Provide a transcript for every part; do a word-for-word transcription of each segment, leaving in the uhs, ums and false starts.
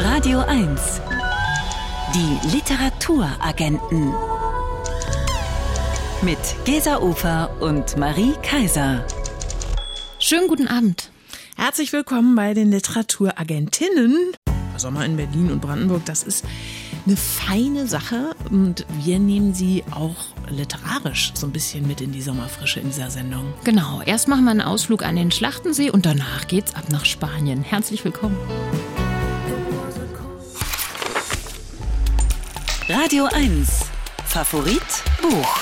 Radio eins. Die Literaturagenten. Mit Gesa Ufer und Marie Kaiser. Schönen guten Abend. Herzlich willkommen bei den Literaturagentinnen. Sommer in Berlin und Brandenburg, das ist eine feine Sache und wir nehmen sie auch literarisch so ein bisschen mit in die Sommerfrische in dieser Sendung. Genau, erst machen wir einen Ausflug an den Schlachtensee und danach geht's ab nach Spanien. Herzlich willkommen. Radio eins, Favorit Buch.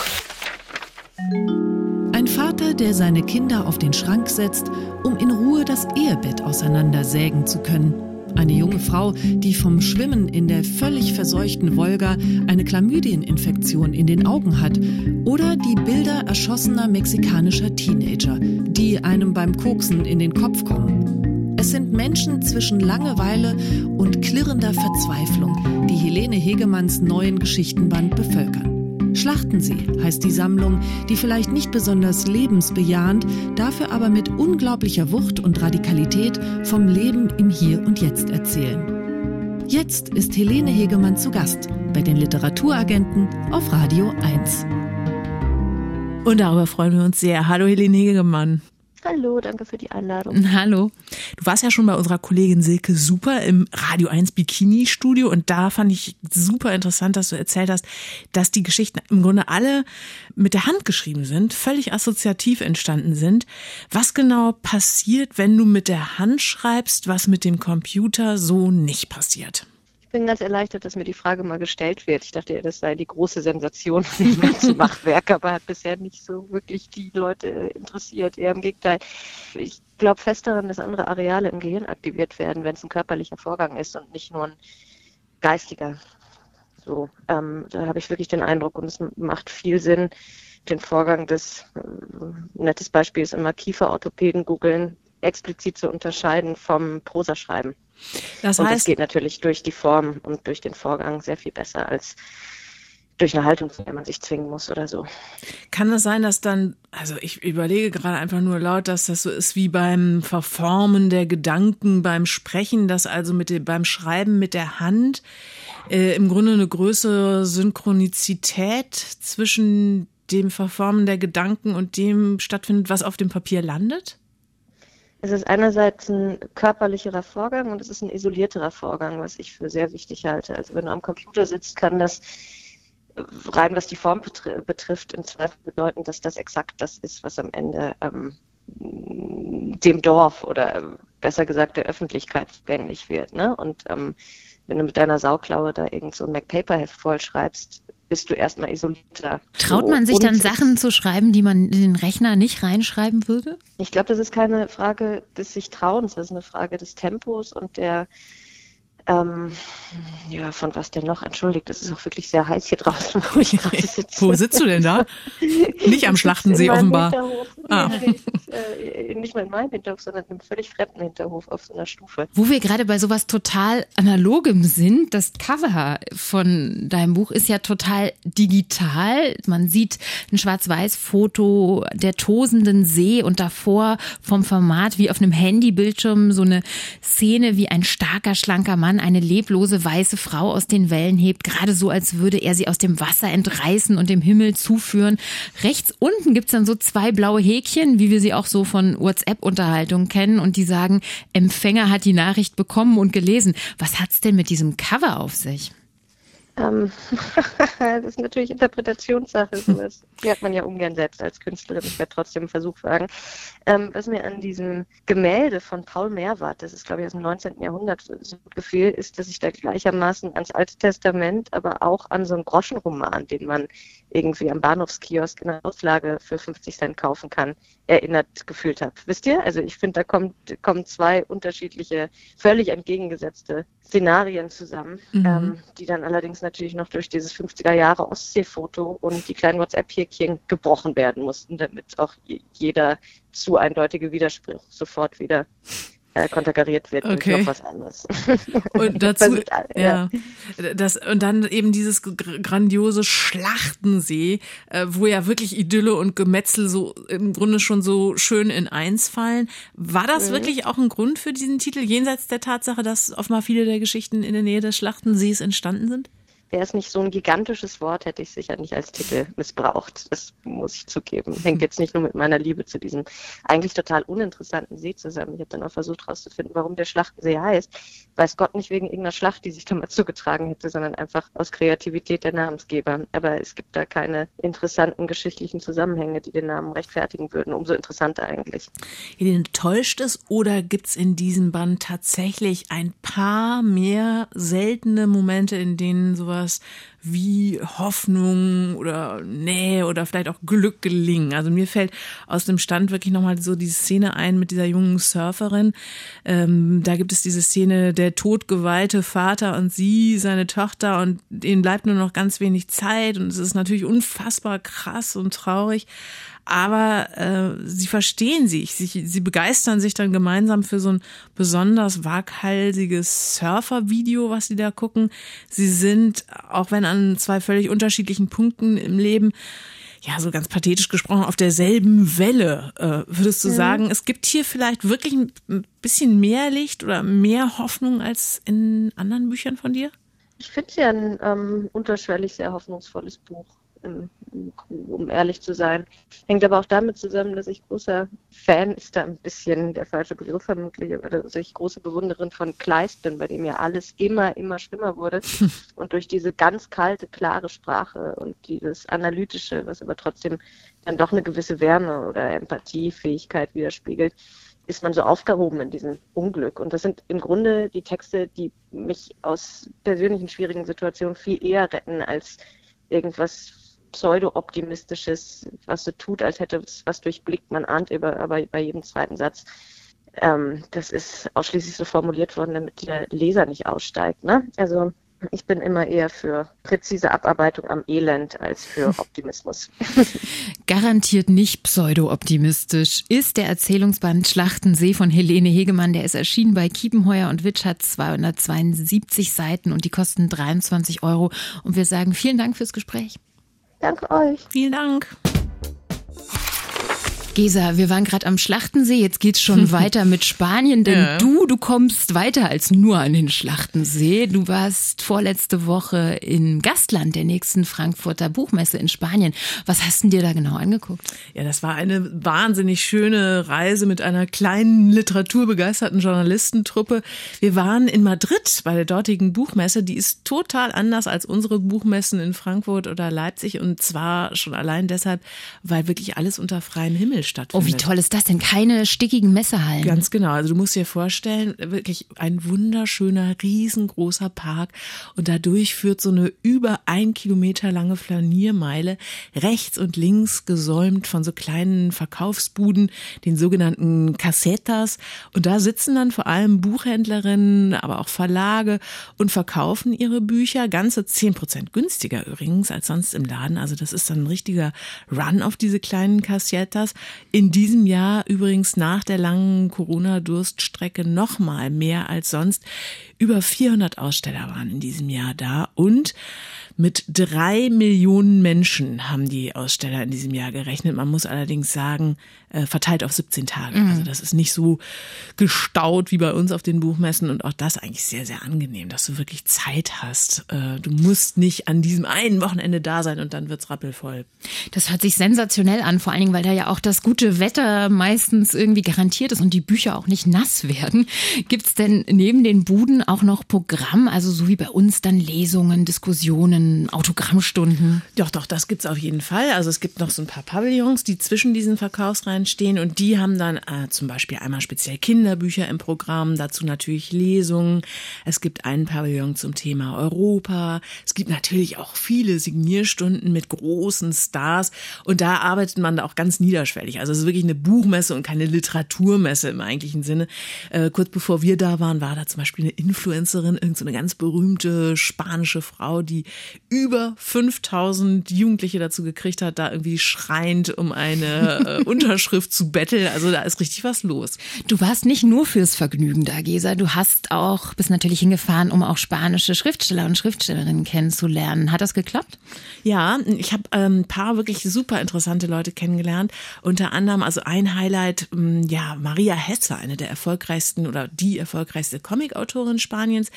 Ein Vater, der seine Kinder auf den Schrank setzt, um in Ruhe das Ehebett auseinandersägen zu können. Eine junge Frau, die vom Schwimmen in der völlig verseuchten Wolga eine Chlamydieninfektion in den Augen hat. Oder die Bilder erschossener mexikanischer Teenager, die einem beim Koksen in den Kopf kommen. Es sind Menschen zwischen Langeweile und klirrender Verzweiflung, die Helene Hegemanns neuen Geschichtenband bevölkern. Schlachtensee heißt die Sammlung, die vielleicht nicht besonders lebensbejahend, dafür aber mit unglaublicher Wucht und Radikalität vom Leben im Hier und Jetzt erzählen. Jetzt ist Helene Hegemann zu Gast bei den Literaturagenten auf Radio eins. Und darüber freuen wir uns sehr. Hallo Helene Hegemann. Hallo, danke für die Einladung. Hallo. Du warst ja schon bei unserer Kollegin Silke Super im Radio eins Bikini-Studio und da fand ich super interessant, dass du erzählt hast, dass die Geschichten im Grunde alle mit der Hand geschrieben sind, völlig assoziativ entstanden sind. Was genau passiert, wenn du mit der Hand schreibst, was mit dem Computer so nicht passiert? Ich bin ganz erleichtert, dass mir die Frage mal gestellt wird. Ich dachte ja, das sei die große Sensation für die ganzen Machwerke, aber hat bisher nicht so wirklich die Leute interessiert. Eher im Gegenteil. Ich glaube fest daran, dass andere Areale im Gehirn aktiviert werden, wenn es ein körperlicher Vorgang ist und nicht nur ein geistiger. So, ähm, da habe ich wirklich den Eindruck, und es macht viel Sinn, den Vorgang des, ein äh, nettes Beispiel ist immer Kieferorthopäden googeln, explizit zu unterscheiden vom Prosaschreiben. Das heißt, und das geht natürlich durch die Form und durch den Vorgang sehr viel besser als durch eine Haltung, zu der man sich zwingen muss oder so. Kann es sein, dass dann, also ich überlege gerade einfach nur laut, dass das so ist wie beim Verformen der Gedanken, beim Sprechen, dass also mit dem, beim Schreiben mit der Hand äh, im Grunde eine größere Synchronizität zwischen dem Verformen der Gedanken und dem stattfindet, was auf dem Papier landet? Es ist einerseits ein körperlicherer Vorgang und es ist ein isolierterer Vorgang, was ich für sehr wichtig halte. Also wenn du am Computer sitzt, kann das rein, was die Form betri- betrifft, im Zweifel bedeuten, dass das exakt das ist, was am Ende ähm, dem Dorf oder ähm, besser gesagt der Öffentlichkeit zugänglich wird. Ne? Und ähm, wenn du mit deiner Sauklaue da irgend so ein MacPaper-Heft vollschreibst, bist du erstmal isolierter. Traut man sich dann Sachen zu schreiben, die man in den Rechner nicht reinschreiben würde? Ich glaube, das ist keine Frage des sich Trauens, das ist eine Frage des Tempos und der, ähm, ja, von was denn noch? Entschuldigt, es ist auch wirklich sehr heiß hier draußen, wo ich gerade sitze. Wo sitzt du denn da? Nicht am Schlachtensee offenbar. Ah. Nicht mal in meinem Hinterhof, sondern in einem völlig fremden Hinterhof auf so einer Stufe. Wo wir gerade bei sowas total Analogem sind, das Cover von deinem Buch ist ja total digital. Man sieht ein Schwarz-Weiß-Foto der tosenden See und davor vom Format wie auf einem Handybildschirm so eine Szene, wie ein starker, schlanker Mann eine leblose weiße Frau aus den Wellen hebt, gerade so, als würde er sie aus dem Wasser entreißen und dem Himmel zuführen. Rechts unten gibt es dann so zwei blaue Häkchen, wie wir sie auch so von WhatsApp-Unterhaltungen kennen und die sagen, Empfänger hat die Nachricht bekommen und gelesen. Was hat's denn mit diesem Cover auf sich? Ähm, das ist natürlich Interpretationssache. Sowas. Die hat man ja ungern selbst als Künstlerin. Ich werde trotzdem einen Versuch wagen. Ähm, was mir an diesem Gemälde von Paul Merwart, das ist glaube ich aus dem neunzehnten. Jahrhundert, so gut gefiel, ist, dass ich da gleichermaßen ans Alte Testament, aber auch an so einen Groschenroman, den man irgendwie am Bahnhofskiosk in der Auslage für fünfzig Cent kaufen kann, erinnert gefühlt habe. Wisst ihr? Also ich finde, da kommt, kommen zwei unterschiedliche, völlig entgegengesetzte Szenarien zusammen, mhm. ähm, die dann allerdings natürlich noch durch dieses fünfziger Jahre Ostsee-Foto und die kleinen WhatsApp-Häkchen gebrochen werden mussten, damit auch jeder zu eindeutige Widerspruch sofort wieder äh, konterkariert wird, okay, durch noch was anderes. Und dazu, ja, das, und dann eben dieses grandiose Schlachtensee, äh, wo ja wirklich Idylle und Gemetzel so im Grunde schon so schön in eins fallen. War das mhm. wirklich auch ein Grund für diesen Titel, jenseits der Tatsache, dass offenbar viele der Geschichten in der Nähe des Schlachtensees entstanden sind? Wäre es nicht so ein gigantisches Wort, hätte ich sicher nicht als Titel missbraucht. Das muss ich zugeben. Hängt jetzt nicht nur mit meiner Liebe zu diesem eigentlich total uninteressanten See zusammen. Ich habe dann auch versucht herauszufinden, warum der Schlachtensee heißt. Weiß Gott, nicht wegen irgendeiner Schlacht, die sich damals zugetragen hätte, sondern einfach aus Kreativität der Namensgeber. Aber es gibt da keine interessanten geschichtlichen Zusammenhänge, die den Namen rechtfertigen würden. Umso interessanter eigentlich. Helene, täuscht es oder gibt es in diesem Band tatsächlich ein paar mehr seltene Momente, in denen sowas wie Hoffnung oder Nähe oder vielleicht auch Glück gelingen? Also mir fällt aus dem Stand wirklich nochmal so die Szene ein mit dieser jungen Surferin. Ähm, da gibt es diese Szene, der todgeweihte Vater und sie, seine Tochter, und ihnen bleibt nur noch ganz wenig Zeit, und es ist natürlich unfassbar krass und traurig. Aber äh, sie verstehen sich, sie, sie begeistern sich dann gemeinsam für so ein besonders waghalsiges Surfer-Video, was sie da gucken. Sie sind, auch wenn an zwei völlig unterschiedlichen Punkten im Leben, ja, so ganz pathetisch gesprochen, auf derselben Welle, äh, würdest du mhm. sagen. Es gibt hier vielleicht wirklich ein bisschen mehr Licht oder mehr Hoffnung als in anderen Büchern von dir? Ich finde es ja ein ähm, unterschwellig sehr hoffnungsvolles Buch, um ehrlich zu sein. Hängt aber auch damit zusammen, dass ich großer Fan, ist da ein bisschen der falsche Begriff vermutlich, aber dass ich große Bewunderin von Kleist bin, bei dem ja alles immer, immer schlimmer wurde. Und durch diese ganz kalte, klare Sprache und dieses Analytische, was aber trotzdem dann doch eine gewisse Wärme oder Empathiefähigkeit widerspiegelt, ist man so aufgehoben in diesem Unglück. Und das sind im Grunde die Texte, die mich aus persönlichen schwierigen Situationen viel eher retten als irgendwas Pseudo-Optimistisches, was so tut, als hätte es was durchblickt, man ahnt über, aber bei jedem zweiten Satz. Ähm, das ist ausschließlich so formuliert worden, damit der Leser nicht aussteigt, ne? Also ich bin immer eher für präzise Abarbeitung am Elend als für Optimismus. Garantiert nicht pseudo-optimistisch ist der Erzählungsband Schlachtensee von Helene Hegemann. Der ist erschienen bei Kiepenheuer und Witsch, hat zweihundertzweiundsiebzig Seiten und die kosten dreiundzwanzig Euro. Und wir sagen vielen Dank fürs Gespräch. Danke euch. Vielen Dank. Gesa, wir waren gerade am Schlachtensee, jetzt geht's schon weiter mit Spanien, denn ja. du, du kommst weiter als nur an den Schlachtensee. Du warst vorletzte Woche im Gastland der nächsten Frankfurter Buchmesse in Spanien. Was hast du dir da genau angeguckt? Ja, das war eine wahnsinnig schöne Reise mit einer kleinen literaturbegeisterten Journalistentruppe. Wir waren in Madrid bei der dortigen Buchmesse. Die ist total anders als unsere Buchmessen in Frankfurt oder Leipzig, und zwar schon allein deshalb, weil wirklich alles unter freiem Himmel stattfindet. Oh, wie toll ist das denn? Keine stickigen Messehallen. Ganz genau. Also du musst dir vorstellen, wirklich ein wunderschöner, riesengroßer Park, und dadurch führt so eine über ein Kilometer lange Flaniermeile, rechts und links gesäumt von so kleinen Verkaufsbuden, den sogenannten Casetas, und da sitzen dann vor allem Buchhändlerinnen, aber auch Verlage und verkaufen ihre Bücher, ganze zehn Prozent günstiger übrigens als sonst im Laden. Also das ist dann ein richtiger Run auf diese kleinen Casetas. In diesem Jahr übrigens nach der langen Corona-Durststrecke noch mal mehr als sonst. Über vierhundert Aussteller waren in diesem Jahr da, und mit drei Millionen Menschen haben die Aussteller in diesem Jahr gerechnet. Man muss allerdings sagen, verteilt auf siebzehn Tage. Also das ist nicht so gestaut wie bei uns auf den Buchmessen, und auch das eigentlich sehr, sehr angenehm, dass du wirklich Zeit hast. Du musst nicht an diesem einen Wochenende da sein und dann wird's rappelvoll. Das hört sich sensationell an, vor allen Dingen, weil da ja auch das gute Wetter meistens irgendwie garantiert ist und die Bücher auch nicht nass werden. Gibt's denn neben den Buden auch noch Programm, also so wie bei uns dann Lesungen, Diskussionen, Autogrammstunden? Doch, doch, das gibt's auf jeden Fall. Also es gibt noch so ein paar Pavillons, die zwischen diesen Verkaufsreihen stehen, und die haben dann äh, zum Beispiel einmal speziell Kinderbücher im Programm, dazu natürlich Lesungen. Es gibt einen Pavillon zum Thema Europa. Es gibt natürlich auch viele Signierstunden mit großen Stars, und da arbeitet man da auch ganz niederschwellig. Also es ist wirklich eine Buchmesse und keine Literaturmesse im eigentlichen Sinne. Äh, kurz bevor wir da waren, war da zum Beispiel eine Influencerin, irgend so eine ganz berühmte spanische Frau, die über fünftausend Jugendliche dazu gekriegt hat, da irgendwie schreiend um eine äh, Unterschrift Überschrift zu Battle. Also da ist richtig was los. Du warst nicht nur fürs Vergnügen da, Gesa. Du hast auch, bist natürlich hingefahren, um auch spanische Schriftsteller und Schriftstellerinnen kennenzulernen. Hat das geklappt? Ja, ich habe ein paar wirklich super interessante Leute kennengelernt. Unter anderem, also ein Highlight, ja, Maria Hesse, eine der erfolgreichsten oder die erfolgreichste Comicautorin Spaniens.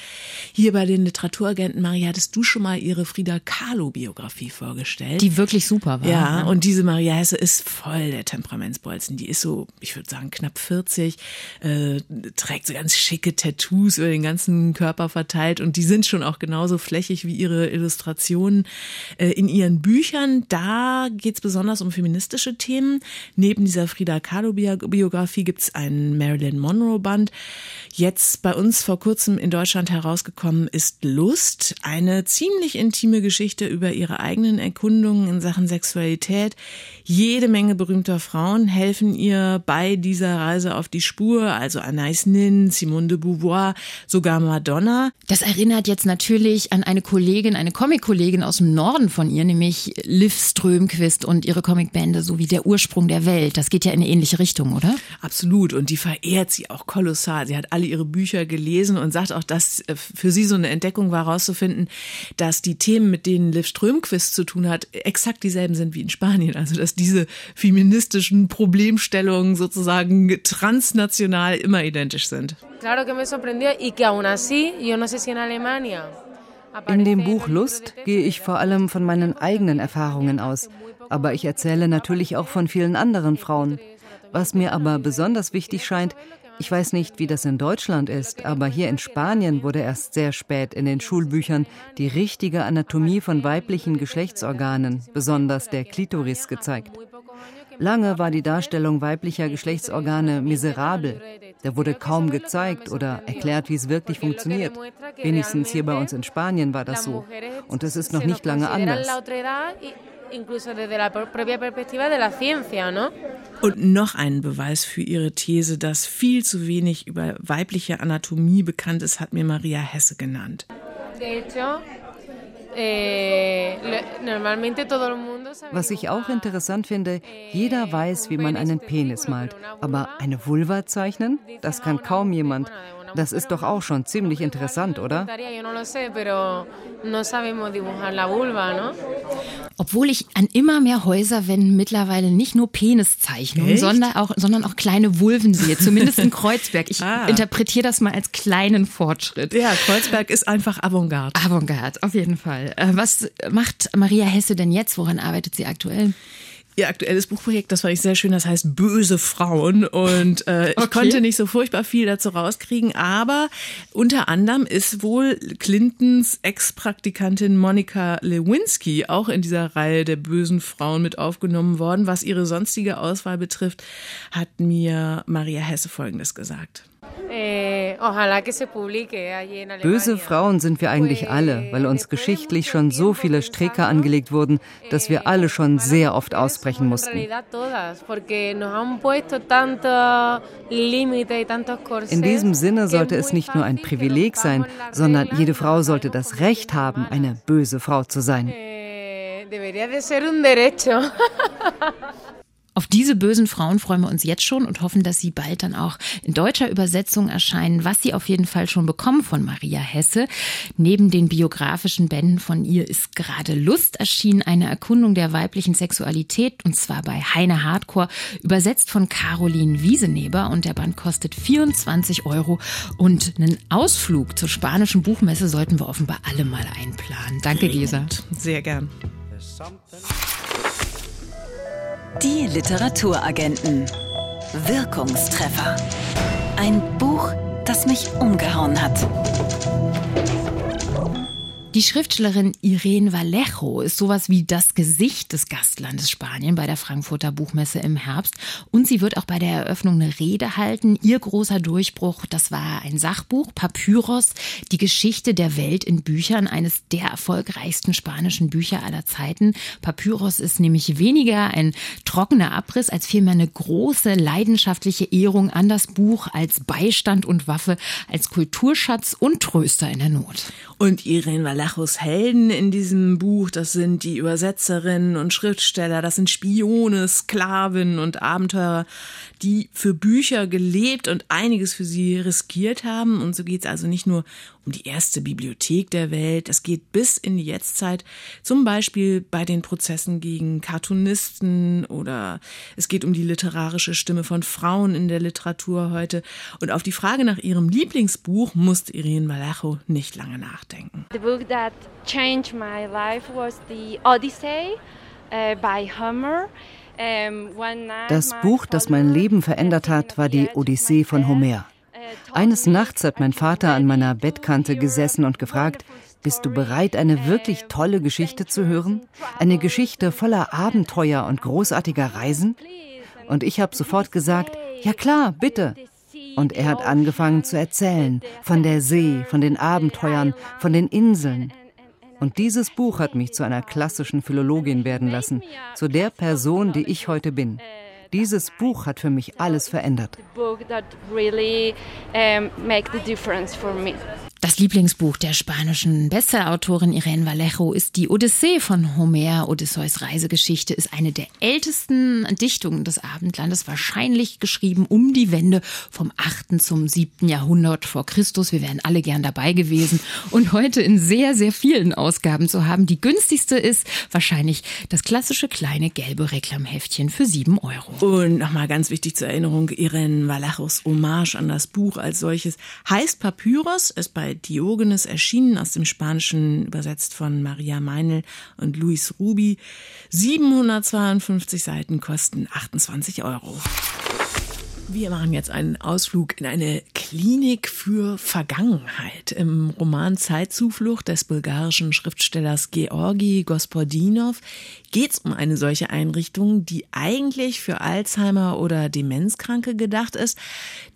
Hier bei den Literaturagenten, Maria, hattest du schon mal ihre Frida Kahlo-Biografie vorgestellt. Die wirklich super war. Ja, ja, und diese Maria Hesse ist voll der Temperamentsbolzen. Die ist so, ich würde sagen, knapp vierzig, äh, trägt so ganz schicke Tattoos über den ganzen Körper verteilt und die sind schon auch genauso flächig wie ihre Illustrationen äh, in ihren Büchern. Da geht's besonders um feministische Themen. Neben dieser Frida Kahlo-Biografie gibt's einen Marilyn Monroe-Band. Jetzt bei uns vor kurzem in Deutschland herausgekommen ist Lust, eine ziemlich intime Geschichte über ihre eigenen Erkundungen in Sachen Sexualität. Jede Menge berühmter Frauen helfen ihr bei dieser Reise auf die Spur, also Anais Nin, Simone de Beauvoir, sogar Madonna. Das erinnert jetzt natürlich an eine Kollegin, eine Comic-Kollegin aus dem Norden von ihr, nämlich Liv Strömquist und ihre Comicbände sowie der Ursprung der Welt. Das geht ja in eine ähnliche Richtung, oder? Absolut, und die verehrt sie auch kolossal. Sie hat alle ihre Bücher gelesen und sagt auch, dass für sie so eine Entdeckung war, herauszufinden, dass die Themen, mit denen Liv Strömquist zu tun hat, exakt dieselben sind wie in Spanien. Also dass diese feministischen Problemstellungen sozusagen transnational immer identisch sind. In dem Buch Lust gehe ich vor allem von meinen eigenen Erfahrungen aus, aber ich erzähle natürlich auch von vielen anderen Frauen. Was mir aber besonders wichtig scheint, ich weiß nicht, wie das in Deutschland ist, aber hier in Spanien wurde erst sehr spät in den Schulbüchern die richtige Anatomie von weiblichen Geschlechtsorganen, besonders der Klitoris, gezeigt. Lange war die Darstellung weiblicher Geschlechtsorgane miserabel. Da wurde kaum gezeigt oder erklärt, wie es wirklich funktioniert. Wenigstens hier bei uns in Spanien war das so. Und das ist noch nicht lange anders. Und noch ein Beweis für ihre These, dass viel zu wenig über weibliche Anatomie bekannt ist, hat mir Maria Hesse genannt. Was ich auch interessant finde, jeder weiß, wie man einen Penis malt. Aber eine Vulva zeichnen? Das kann kaum jemand. Das ist doch auch schon ziemlich interessant, oder? Obwohl ich an immer mehr Häuserwänden mittlerweile nicht nur Peniszeichnungen, sondern auch, sondern auch kleine Vulven sehe, zumindest in Kreuzberg. Ich ah. interpretiere das mal als kleinen Fortschritt. Ja, Kreuzberg ist einfach Avantgarde. Avantgarde, auf jeden Fall. Was macht Maria Hesse denn jetzt? Woran arbeitet sie aktuell? Ihr aktuelles Buchprojekt, das fand ich sehr schön, das heißt Böse Frauen und äh, okay. Ich konnte nicht so furchtbar viel dazu rauskriegen, aber unter anderem ist wohl Clintons Ex-Praktikantin Monica Lewinsky auch in dieser Reihe der bösen Frauen mit aufgenommen worden. Was ihre sonstige Auswahl betrifft, hat mir Maria Hesse Folgendes gesagt. Böse Frauen sind wir eigentlich alle, weil uns geschichtlich schon so viele Stricke angelegt wurden, dass wir alle schon sehr oft ausbrechen mussten. In diesem Sinne sollte es nicht nur ein Privileg sein, sondern jede Frau sollte das Recht haben, eine böse Frau zu sein. Auf diese bösen Frauen freuen wir uns jetzt schon und hoffen, dass sie bald dann auch in deutscher Übersetzung erscheinen, was sie auf jeden Fall schon bekommen von Maria Hesse. Neben den biografischen Bänden von ihr ist gerade Lust erschienen, eine Erkundung der weiblichen Sexualität, und zwar bei Heine Hardcore, übersetzt von Caroline Wieseneber, und der Band kostet vierundzwanzig Euro, und einen Ausflug zur spanischen Buchmesse sollten wir offenbar alle mal einplanen. Danke, Gesa. Sehr gern. Die Literaturagenten. Wirkungstreffer. Ein Buch, das mich umgehauen hat. Die Schriftstellerin Irene Vallejo ist sowas wie das Gesicht des Gastlandes Spanien bei der Frankfurter Buchmesse im Herbst. Und sie wird auch bei der Eröffnung eine Rede halten. Ihr großer Durchbruch, das war ein Sachbuch, Papyrus, die Geschichte der Welt in Büchern, eines der erfolgreichsten spanischen Bücher aller Zeiten. Papyrus ist nämlich weniger ein trockener Abriss, als vielmehr eine große leidenschaftliche Ehrung an das Buch als Beistand und Waffe, als Kulturschatz und Tröster in der Not. Und Irene Vallejo Vallejos Helden in diesem Buch, das sind die Übersetzerinnen und Schriftsteller, das sind Spione, Sklaven und Abenteurer, die für Bücher gelebt und einiges für sie riskiert haben. Und so geht es also nicht nur um die erste Bibliothek der Welt, es geht bis in die Jetztzeit, zum Beispiel bei den Prozessen gegen Cartoonisten, oder es geht um die literarische Stimme von Frauen in der Literatur heute. Und auf die Frage nach ihrem Lieblingsbuch musste Irene Vallejo nicht lange nachdenken. The book that changed my life was the Odyssey uh, by Homer. Um, one night das Buch, das mein Leben verändert hat, war die Odyssee von Homer. Eines Nachts hat mein Vater an meiner Bettkante gesessen und gefragt: Bist du bereit, eine wirklich tolle Geschichte zu hören? Eine Geschichte voller Abenteuer und großartiger Reisen? Und ich habe sofort gesagt: Ja klar, bitte. Und er hat angefangen zu erzählen, von der See, von den Abenteuern, von den Inseln. Und dieses Buch hat mich zu einer klassischen Philologin werden lassen, zu der Person, die ich heute bin. Dieses Buch hat für mich alles verändert. Das Lieblingsbuch der spanischen Bestsellerautorin Irene Vallejo ist die Odyssee von Homer. Odysseus Reisegeschichte ist eine der ältesten Dichtungen des Abendlandes, wahrscheinlich geschrieben um die Wende vom achten zum siebten Jahrhundert vor Christus. Wir wären alle gern dabei gewesen und heute in sehr, sehr vielen Ausgaben zu haben. Die günstigste ist wahrscheinlich das klassische kleine gelbe Reklamheftchen für sieben Euro. Und nochmal ganz wichtig zur Erinnerung, Irene Vallejos Hommage an das Buch als solches heißt Papyrus, ist bei Diogenes erschienen, aus dem Spanischen übersetzt von Maria Meinel und Luis Rubi. siebenhundertzweiundfünfzig Seiten kosten achtundzwanzig Euro. Wir machen jetzt einen Ausflug in eine Klinik für Vergangenheit. Im Roman Zeitzuflucht des bulgarischen Schriftstellers Georgi Gospodinov geht es um eine solche Einrichtung, die eigentlich für Alzheimer- oder Demenzkranke gedacht ist,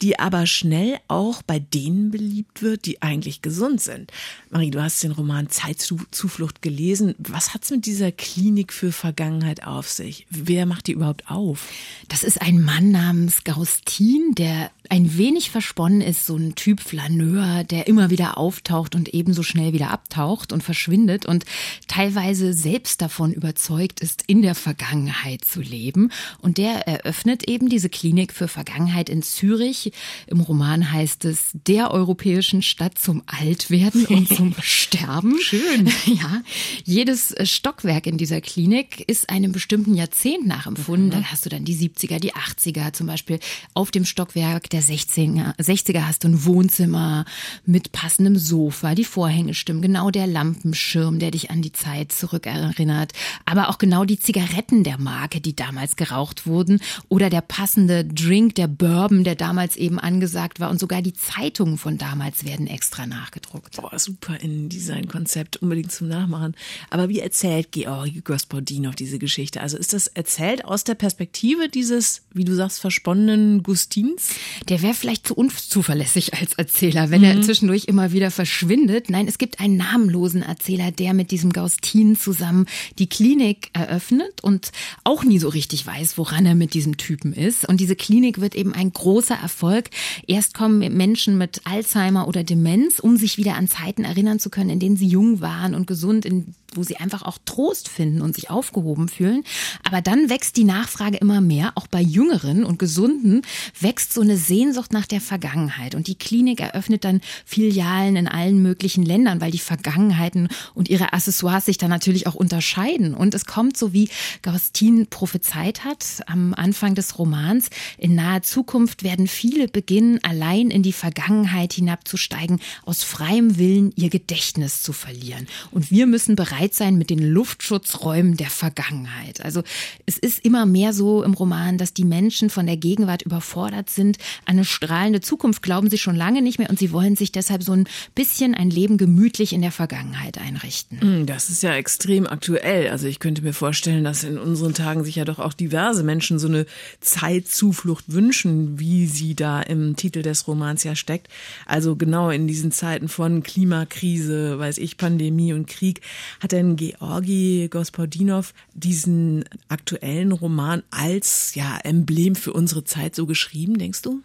die aber schnell auch bei denen beliebt wird, die eigentlich gesund sind. Marie, du hast den Roman Zeitzuflucht gelesen. Was hat es mit dieser Klinik für Vergangenheit auf sich? Wer macht die überhaupt auf? Das ist ein Mann namens Gaustin, der ein wenig versponnen ist, so ein Typ Flaneur, der immer wieder auftaucht und ebenso schnell wieder abtaucht und verschwindet und teilweise selbst davon überzeugt ist, in der Vergangenheit zu leben. Und der eröffnet eben diese Klinik für Vergangenheit in Zürich. Im Roman heißt es, der europäischen Stadt zum Altwerden und zum Sterben. Schön. Ja, jedes Stockwerk in dieser Klinik ist einem bestimmten Jahrzehnt nachempfunden. Mhm. Da hast du dann die siebziger, die achtziger zum Beispiel. Auf dem Stockwerk der sechziger hast du ein Wohnzimmer mit passendem Sofa, die Vorhänge stimmen, genau der Lampenschirm, der dich an die Zeit zurückerinnert, aber auch genau die Zigaretten der Marke, die damals geraucht wurden, oder der passende Drink, der Bourbon, der damals eben angesagt war, und sogar die Zeitungen von damals werden extra nachgedruckt. Boah, super Innendesign-Konzept, unbedingt zum Nachmachen. Aber wie erzählt Georgi Gospodinov diese Geschichte? Also ist das erzählt aus der Perspektive dieses, wie du sagst, versponnenen Gustins? Der wäre vielleicht zu unzuverlässig als Erzähler, wenn mhm. er zwischendurch immer wieder verschwindet. Nein, es gibt einen namenlosen Erzähler, der mit diesem Gaustin zusammen die Klinik eröffnet und auch nie so richtig weiß, woran er mit diesem Typen ist. Und diese Klinik wird eben ein großer Erfolg. Erst kommen Menschen mit Alzheimer oder Demenz, um sich wieder an Zeiten erinnern zu können, in denen sie jung waren und gesund, in wo sie einfach auch Trost finden und sich aufgehoben fühlen. Aber dann wächst die Nachfrage immer mehr, auch bei Jüngeren und Gesunden wächst so eine Sehnsucht nach der Vergangenheit. Und die Klinik eröffnet dann Filialen in allen möglichen Ländern, weil die Vergangenheiten und ihre Accessoires sich dann natürlich auch unterscheiden. Und es kommt, so wie Gaustin prophezeit hat, am Anfang des Romans, in naher Zukunft werden viele beginnen, allein in die Vergangenheit hinabzusteigen, aus freiem Willen ihr Gedächtnis zu verlieren. Und wir müssen bereit sein mit den Luftschutzräumen der Vergangenheit. Also es ist immer mehr so im Roman, dass die Menschen von der Gegenwart überfordert sind. An eine strahlende Zukunft glauben sie schon lange nicht mehr und sie wollen sich deshalb so ein bisschen ein Leben gemütlich in der Vergangenheit einrichten. Das ist ja extrem aktuell. Also ich könnte mir vorstellen, dass in unseren Tagen sich ja doch auch diverse Menschen so eine Zeitzuflucht wünschen, wie sie da im Titel des Romans ja steckt. Also genau in diesen Zeiten von Klimakrise, weiß ich, Pandemie und Krieg hat denn Georgi Gospodinov diesen aktuellen Roman als ja Emblem für unsere Zeit so geschrieben, denkst du?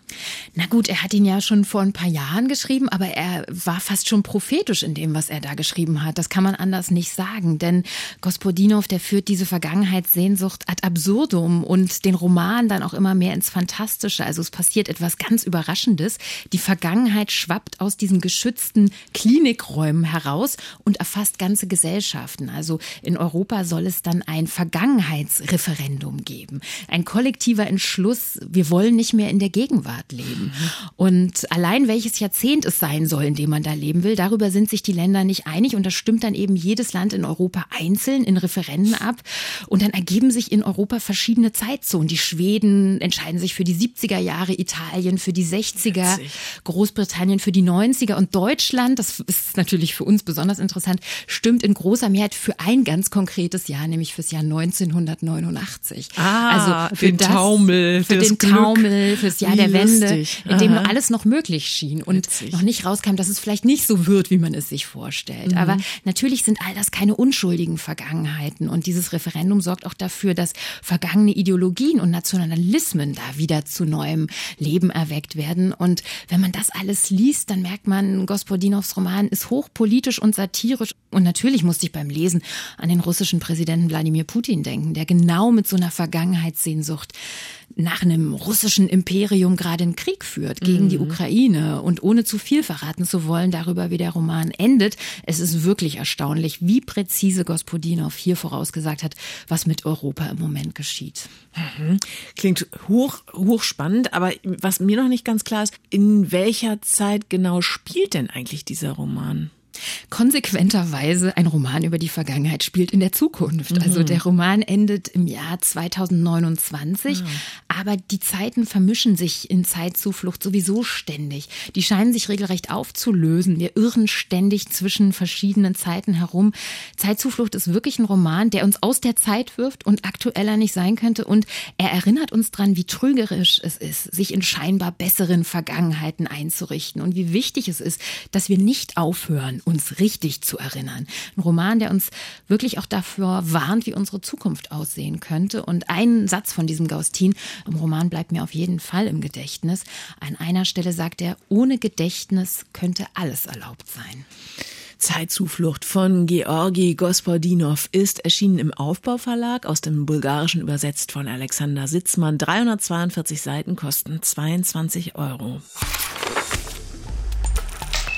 Na gut, er hat ihn ja schon vor ein paar Jahren geschrieben, aber er war fast schon prophetisch in dem, was er da geschrieben hat. Das kann man anders nicht sagen, denn Gospodinov, der führt diese Vergangenheitssehnsucht ad absurdum und den Roman dann auch immer mehr ins Fantastische. Also es passiert etwas ganz Überraschendes. Die Vergangenheit schwappt aus diesen geschützten Klinikräumen heraus und erfasst ganze Gesellschaften. Also in Europa soll es dann ein Vergangenheitsreferendum geben. Ein kollektiver Entschluss, wir wollen nicht mehr in der Gegenwart leben. Und allein welches Jahrzehnt es sein soll, in dem man da leben will, darüber sind sich die Länder nicht einig. Und das stimmt dann eben jedes Land in Europa einzeln in Referenden ab. Und dann ergeben sich in Europa verschiedene Zeitzonen. Die Schweden entscheiden sich für die siebziger Jahre, Italien für die sechziger, witzig. Großbritannien für die neunziger und Deutschland, das ist natürlich für uns besonders interessant, stimmt in großer Mehrheit für ein ganz konkretes Jahr, nämlich fürs Jahr neunzehnhundertneunundachtzig. Ah, also für den das, Taumel, für den Glück. Taumel, fürs Jahr wie der Wende, in dem alles noch möglich schien und witzig. Noch nicht rauskam, dass es vielleicht nicht so wird, wie man es sich vorstellt. Mhm. Aber natürlich sind all das keine unschuldigen Vergangenheiten und dieses Referendum sorgt auch dafür, dass vergangene Ideologien und Nationalismen da wieder zu neuem Leben erweckt werden. Und wenn man das alles liest, dann merkt man, Gospodinovs Roman ist hochpolitisch und satirisch. Und natürlich musste ich beim Lesen an den russischen Präsidenten Wladimir Putin denken, der genau mit so einer Vergangenheitssehnsucht nach einem russischen Imperium gerade einen Krieg führt gegen mhm. die Ukraine. Und ohne zu viel verraten zu wollen darüber, wie der Roman endet, es ist wirklich erstaunlich, wie präzise Gospodinov hier vorausgesagt hat, was mit Europa im Moment geschieht. Mhm. Klingt hoch, hochspannend, aber was mir noch nicht ganz klar ist, in welcher Zeit genau spielt denn eigentlich dieser Roman? Konsequenterweise ein Roman über die Vergangenheit spielt in der Zukunft. Mhm. Also der Roman endet im Jahr zweitausendneunundzwanzig, mhm. aber die Zeiten vermischen sich in Zeitzuflucht sowieso ständig. Die scheinen sich regelrecht aufzulösen. Wir irren ständig zwischen verschiedenen Zeiten herum. Zeitzuflucht ist wirklich ein Roman, der uns aus der Zeit wirft und aktueller nicht sein könnte. Und er erinnert uns daran, wie trügerisch es ist, sich in scheinbar besseren Vergangenheiten einzurichten und wie wichtig es ist, dass wir nicht aufhören, uns richtig zu erinnern. Ein Roman, der uns wirklich auch dafür warnt, wie unsere Zukunft aussehen könnte. Und ein Satz von diesem Gaustin im Roman bleibt mir auf jeden Fall im Gedächtnis. An einer Stelle sagt er, ohne Gedächtnis könnte alles erlaubt sein. Zeitzuflucht von Georgi Gospodinov ist erschienen im Aufbauverlag, aus dem Bulgarischen übersetzt von Alexander Sitzmann. dreihundertzweiundvierzig Seiten kosten zweiundzwanzig Euro.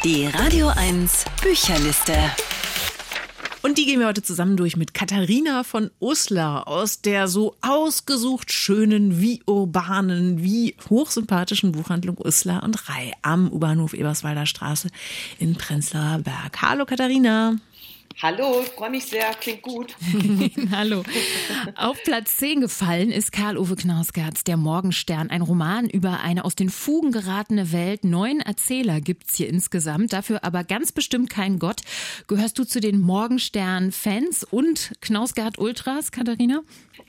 Die Radio eins Bücherliste. Und die gehen wir heute zusammen durch mit Katharina von Uslar aus der so ausgesucht schönen, wie urbanen, wie hochsympathischen Buchhandlung Uslar und Rai am U-Bahnhof Eberswalder Straße in Prenzlauer Berg. Hallo Katharina. Hallo, ich freue mich sehr, klingt gut. Hallo. Auf Platz zehn gefallen ist Karl-Uwe Knausgards Der Morgenstern, ein Roman über eine aus den Fugen geratene Welt. Neun Erzähler gibt's hier insgesamt, dafür aber ganz bestimmt kein Gott. Gehörst du zu den Morgenstern-Fans und Knausgard-Ultras, Katharina?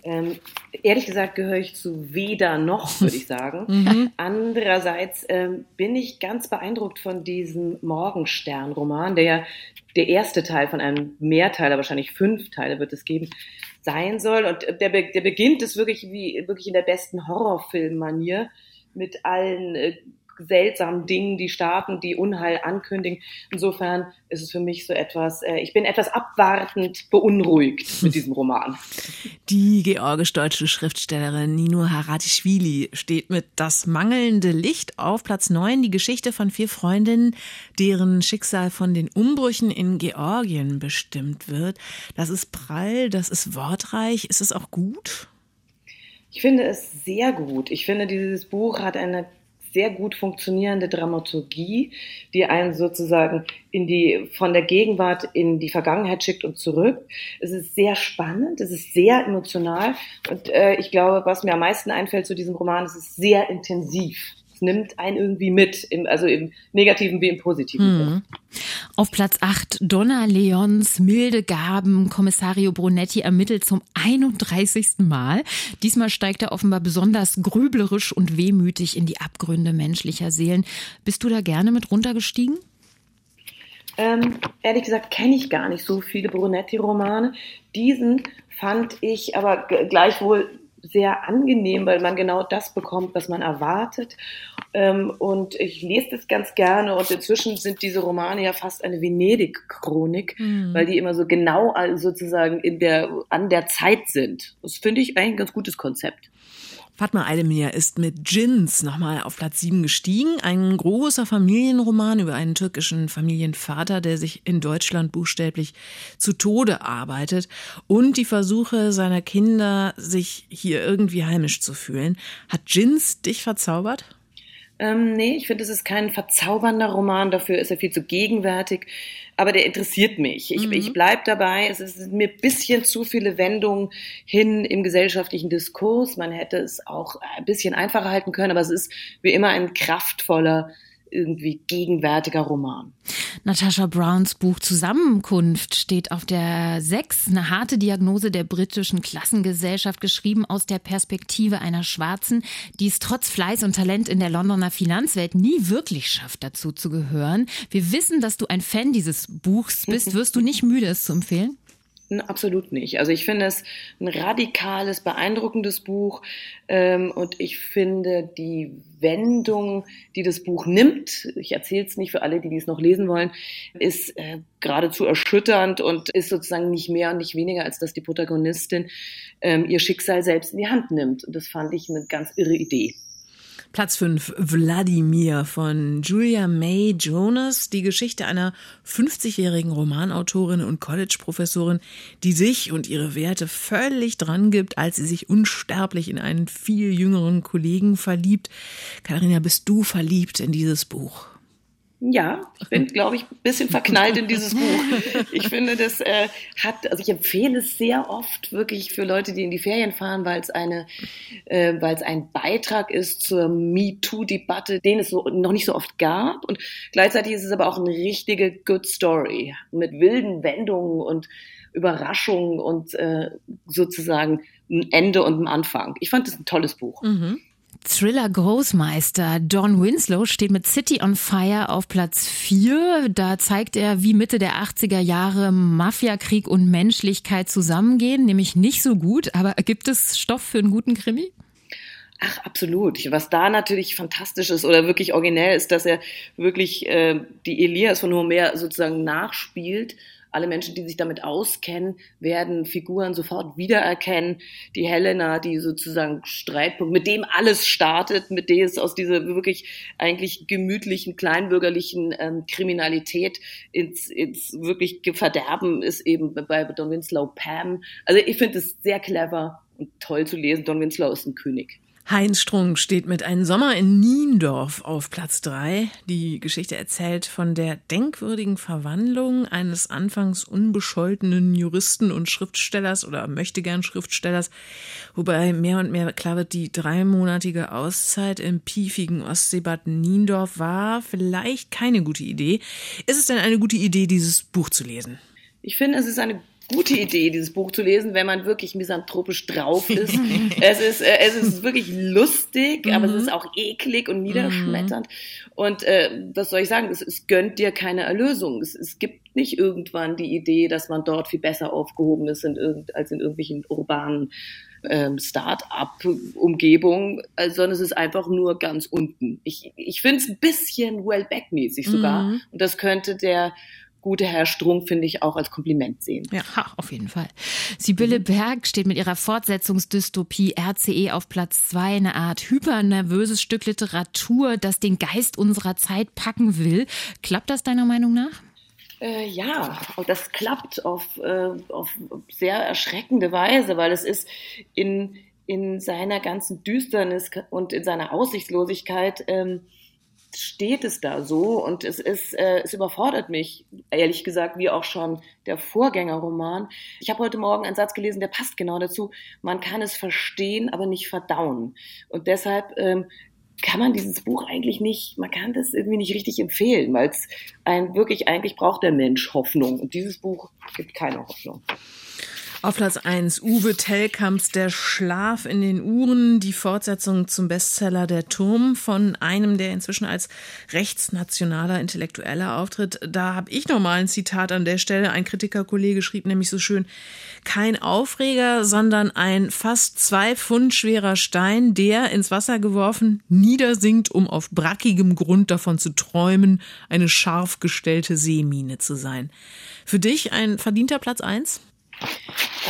Ähm, ehrlich gesagt gehöre ich zu weder noch, würde ich sagen. Mhm. Andererseits ähm, bin ich ganz beeindruckt von diesem Morgenstern-Roman, der ja der erste Teil von einem Mehrteiler, wahrscheinlich fünf Teile wird es geben, sein soll. Und der, Be- der beginnt ist wirklich wie wirklich in der besten Horrorfilm-Manier mit allen äh, seltsamen Dingen, die starten, die Unheil ankündigen. Insofern ist es für mich so etwas, äh, ich bin etwas abwartend beunruhigt mit diesem Roman. Die georgisch-deutsche Schriftstellerin Nino Haratischvili steht mit Das mangelnde Licht auf Platz neun, die Geschichte von vier Freundinnen, deren Schicksal von den Umbrüchen in Georgien bestimmt wird. Das ist prall, das ist wortreich. Ist es auch gut? Ich finde es sehr gut. Ich finde, dieses Buch hat eine sehr gut funktionierende Dramaturgie, die einen sozusagen in die, von der Gegenwart in die Vergangenheit schickt und zurück. Es ist sehr spannend, es ist sehr emotional und äh, ich glaube, was mir am meisten einfällt zu diesem Roman, es ist sehr intensiv. Nimmt einen irgendwie mit, im, also im Negativen wie im Positiven. Mhm. Auf Platz acht, Donna Leons Milde Gaben. Kommissario Brunetti ermittelt zum einunddreißigsten Mal. Diesmal steigt er offenbar besonders grüblerisch und wehmütig in die Abgründe menschlicher Seelen. Bist du da gerne mit runtergestiegen? Ähm, ehrlich gesagt kenne ich gar nicht so viele Brunetti-Romane. Diesen fand ich aber g- gleichwohl sehr angenehm, weil man genau das bekommt, was man erwartet. Ähm, und ich lese das ganz gerne. Und inzwischen sind diese Romane ja fast eine Venedig-Chronik, mhm. weil die immer so genau sozusagen in der, an der Zeit sind. Das finde ich eigentlich ein ganz gutes Konzept. Fatma Aydemir ist mit Dschins nochmal auf Platz sieben gestiegen. Ein großer Familienroman über einen türkischen Familienvater, der sich in Deutschland buchstäblich zu Tode arbeitet und die Versuche seiner Kinder, sich hier irgendwie heimisch zu fühlen. Hat Dschins dich verzaubert? Ähm, nee, ich finde, es ist kein verzaubernder Roman, dafür ist er viel zu gegenwärtig, aber der interessiert mich. Ich, mhm. ich bleibe dabei, es ist mir ein bisschen zu viele Wendungen hin im gesellschaftlichen Diskurs, man hätte es auch ein bisschen einfacher halten können, aber es ist wie immer ein kraftvoller, irgendwie gegenwärtiger Roman. Natasha Browns Buch Zusammenkunft steht auf der sechs, eine harte Diagnose der britischen Klassengesellschaft, geschrieben aus der Perspektive einer Schwarzen, die es trotz Fleiß und Talent in der Londoner Finanzwelt nie wirklich schafft, dazu zu gehören. Wir wissen, dass du ein Fan dieses Buchs bist. Wirst du nicht müde, es zu empfehlen? Absolut nicht. Also ich finde es ein radikales, beeindruckendes Buch, ähm, und ich finde die Wendung, die das Buch nimmt, ich erzähle es nicht für alle, die dies noch lesen wollen, ist äh, geradezu erschütternd und ist sozusagen nicht mehr und nicht weniger, als dass die Protagonistin ähm, ihr Schicksal selbst in die Hand nimmt. Und das fand ich eine ganz irre Idee. Platz fünf, Wladimir von Julia May Jonas, die Geschichte einer fünfzigjährigen Romanautorin und College-Professorin, die sich und ihre Werte völlig dran gibt, als sie sich unsterblich in einen viel jüngeren Kollegen verliebt. Katharina, bist du verliebt in dieses Buch? Ja, ich bin, glaube ich, ein bisschen verknallt in dieses Buch. Ich finde, das äh, hat, also ich empfehle es sehr oft wirklich für Leute, die in die Ferien fahren, weil es eine, äh, weil es ein Beitrag ist zur MeToo-Debatte, den es so, noch nicht so oft gab. Und gleichzeitig ist es aber auch eine richtige Good Story mit wilden Wendungen und Überraschungen und äh, sozusagen ein Ende und ein Anfang. Ich fand es ein tolles Buch. Mhm. Thriller-Großmeister Don Winslow steht mit City on Fire auf Platz vier. Da zeigt er, wie Mitte der achtziger Jahre Mafiakrieg und Menschlichkeit zusammengehen. Nämlich nicht so gut, aber gibt es Stoff für einen guten Krimi? Ach, absolut. Was da natürlich fantastisch ist oder wirklich originell ist, dass er wirklich äh, die Elias von Homer sozusagen nachspielt. Alle Menschen, die sich damit auskennen, werden Figuren sofort wiedererkennen. Die Helena, die sozusagen Streitpunkt, mit dem alles startet, mit dem es aus dieser wirklich eigentlich gemütlichen, kleinbürgerlichen ähm, Kriminalität ins, ins wirklich Verderben ist, eben bei Don Winslow Pam. Also ich finde es sehr clever und toll zu lesen. Don Winslow ist ein König. Heinz Strunk steht mit Ein Sommer in Niendorf auf Platz drei. Die Geschichte erzählt von der denkwürdigen Verwandlung eines anfangs unbescholtenen Juristen und Schriftstellers oder möchtegern Schriftstellers, wobei mehr und mehr klar wird, die dreimonatige Auszeit im piefigen Ostseebad Niendorf war vielleicht keine gute Idee. Ist es denn eine gute Idee, dieses Buch zu lesen? Ich finde, es ist eine gute Idee, dieses Buch zu lesen, wenn man wirklich misanthropisch drauf ist. Es ist, äh, es ist wirklich lustig, mhm. aber es ist auch eklig und niederschmetternd. Mhm. Und äh, was soll ich sagen? Es, es gönnt dir keine Erlösung. Es, es gibt nicht irgendwann die Idee, dass man dort viel besser aufgehoben ist in irgend, als in irgendwelchen urbanen ähm, Start-up-Umgebungen, sondern es ist einfach nur ganz unten. Ich, ich finde es ein bisschen Wellbeck-mäßig sogar. Mhm. Und das könnte der gute Herr Strunk, finde ich, auch als Kompliment sehen. Ja, auf jeden Fall. Sibylle Berg steht mit ihrer Fortsetzungsdystopie R C E auf Platz zwei, eine Art hypernervöses Stück Literatur, das den Geist unserer Zeit packen will. Klappt das deiner Meinung nach? Äh, ja, das klappt auf, äh, auf sehr erschreckende Weise, weil es ist in, in seiner ganzen Düsternis und in seiner Aussichtslosigkeit ähm, steht es da so und es ist, äh, es überfordert mich, ehrlich gesagt, wie auch schon der Vorgängerroman. Ich habe heute Morgen einen Satz gelesen, der passt genau dazu. Man kann es verstehen, aber nicht verdauen. Und deshalb ähm, kann man dieses Buch eigentlich nicht, man kann das irgendwie nicht richtig empfehlen, weil es ein wirklich, eigentlich braucht der Mensch Hoffnung. Und dieses Buch gibt keine Hoffnung. Auf Platz eins Uwe Tellkamps, Der Schlaf in den Uhren, die Fortsetzung zum Bestseller Der Turm von einem, der inzwischen als rechtsnationaler Intellektueller auftritt. Da habe ich nochmal ein Zitat an der Stelle. Ein Kritikerkollege schrieb nämlich so schön, kein Aufreger, sondern ein fast zwei Pfund schwerer Stein, der ins Wasser geworfen niedersinkt, um auf brackigem Grund davon zu träumen, eine scharf gestellte Seemine zu sein. Für dich ein verdienter Platz eins?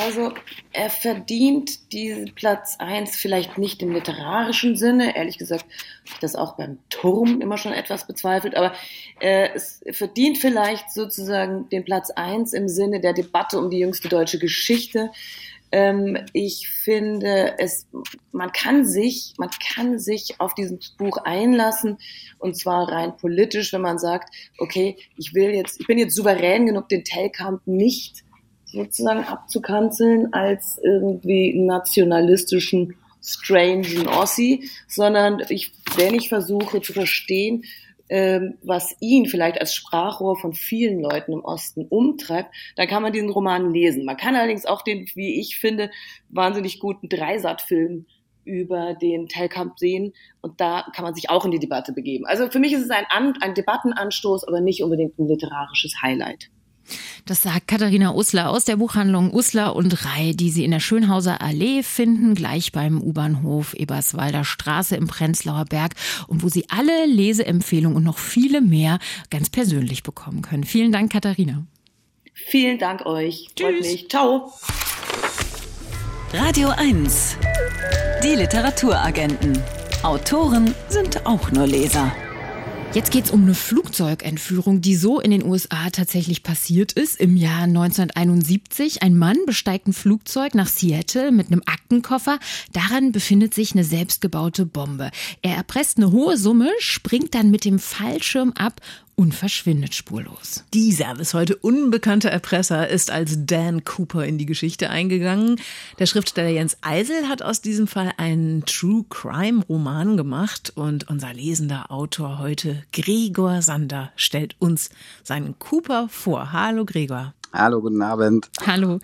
Also er verdient diesen Platz eins vielleicht nicht im literarischen Sinne, ehrlich gesagt habe ich das auch beim Turm immer schon etwas bezweifelt, aber äh, es verdient vielleicht sozusagen den Platz eins im Sinne der Debatte um die jüngste deutsche Geschichte. Ähm, ich finde, es, man kann sich, man kann sich auf dieses Buch einlassen, und zwar rein politisch, wenn man sagt, okay, ich will jetzt, ich bin jetzt souverän genug, den Tellkamp nicht sozusagen abzukanzeln als irgendwie nationalistischen, strangen Ossi, sondern ich, wenn ich versuche zu verstehen, ähm, was ihn vielleicht als Sprachrohr von vielen Leuten im Osten umtreibt, dann kann man diesen Roman lesen. Man kann allerdings auch den, wie ich finde, wahnsinnig guten Dreisatzfilm über den Tellkamp sehen, und da kann man sich auch in die Debatte begeben. Also für mich ist es ein, An- ein Debattenanstoß, aber nicht unbedingt ein literarisches Highlight. Das sagt Katharina Uslar aus der Buchhandlung Uslar und Rai, die Sie in der Schönhauser Allee finden, gleich beim U-Bahnhof Eberswalder Straße im Prenzlauer Berg, und wo Sie alle Leseempfehlungen und noch viele mehr ganz persönlich bekommen können. Vielen Dank, Katharina. Vielen Dank euch. Tschüss. Ciao. Radio eins. Die Literaturagenten. Autoren sind auch nur Leser. Jetzt geht's um eine Flugzeugentführung, die so in den U S A tatsächlich passiert ist. Im Jahr neunzehnhunderteinundsiebzig. Ein Mann besteigt ein Flugzeug nach Seattle mit einem Aktenkoffer. Daran befindet sich eine selbstgebaute Bombe. Er erpresst eine hohe Summe, springt dann mit dem Fallschirm ab und verschwindet spurlos. Dieser bis heute unbekannte Erpresser ist als Dan Cooper in die Geschichte eingegangen. Der Schriftsteller Jens Eisel hat aus diesem Fall einen True-Crime-Roman gemacht. Und unser lesender Autor heute, Gregor Sander, stellt uns seinen Cooper vor. Hallo Gregor. Hallo, guten Abend. Hallo.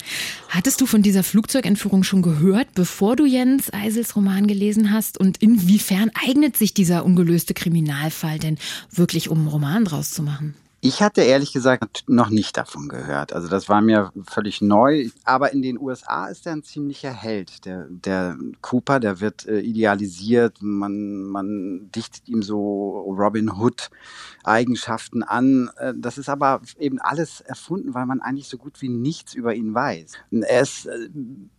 Hattest du von dieser Flugzeugentführung schon gehört, bevor du Jens Eisels Roman gelesen hast? Und inwiefern eignet sich dieser ungelöste Kriminalfall denn wirklich, um einen Roman draus zu machen? Ich hatte ehrlich gesagt noch nicht davon gehört. Also das war mir völlig neu. Aber in den U S A ist er ein ziemlicher Held. Der, der Cooper, der wird äh, idealisiert. Man, man dichtet ihm so Robin Hood-Eigenschaften an. Äh, das ist aber eben alles erfunden, weil man eigentlich so gut wie nichts über ihn weiß. Er ist äh,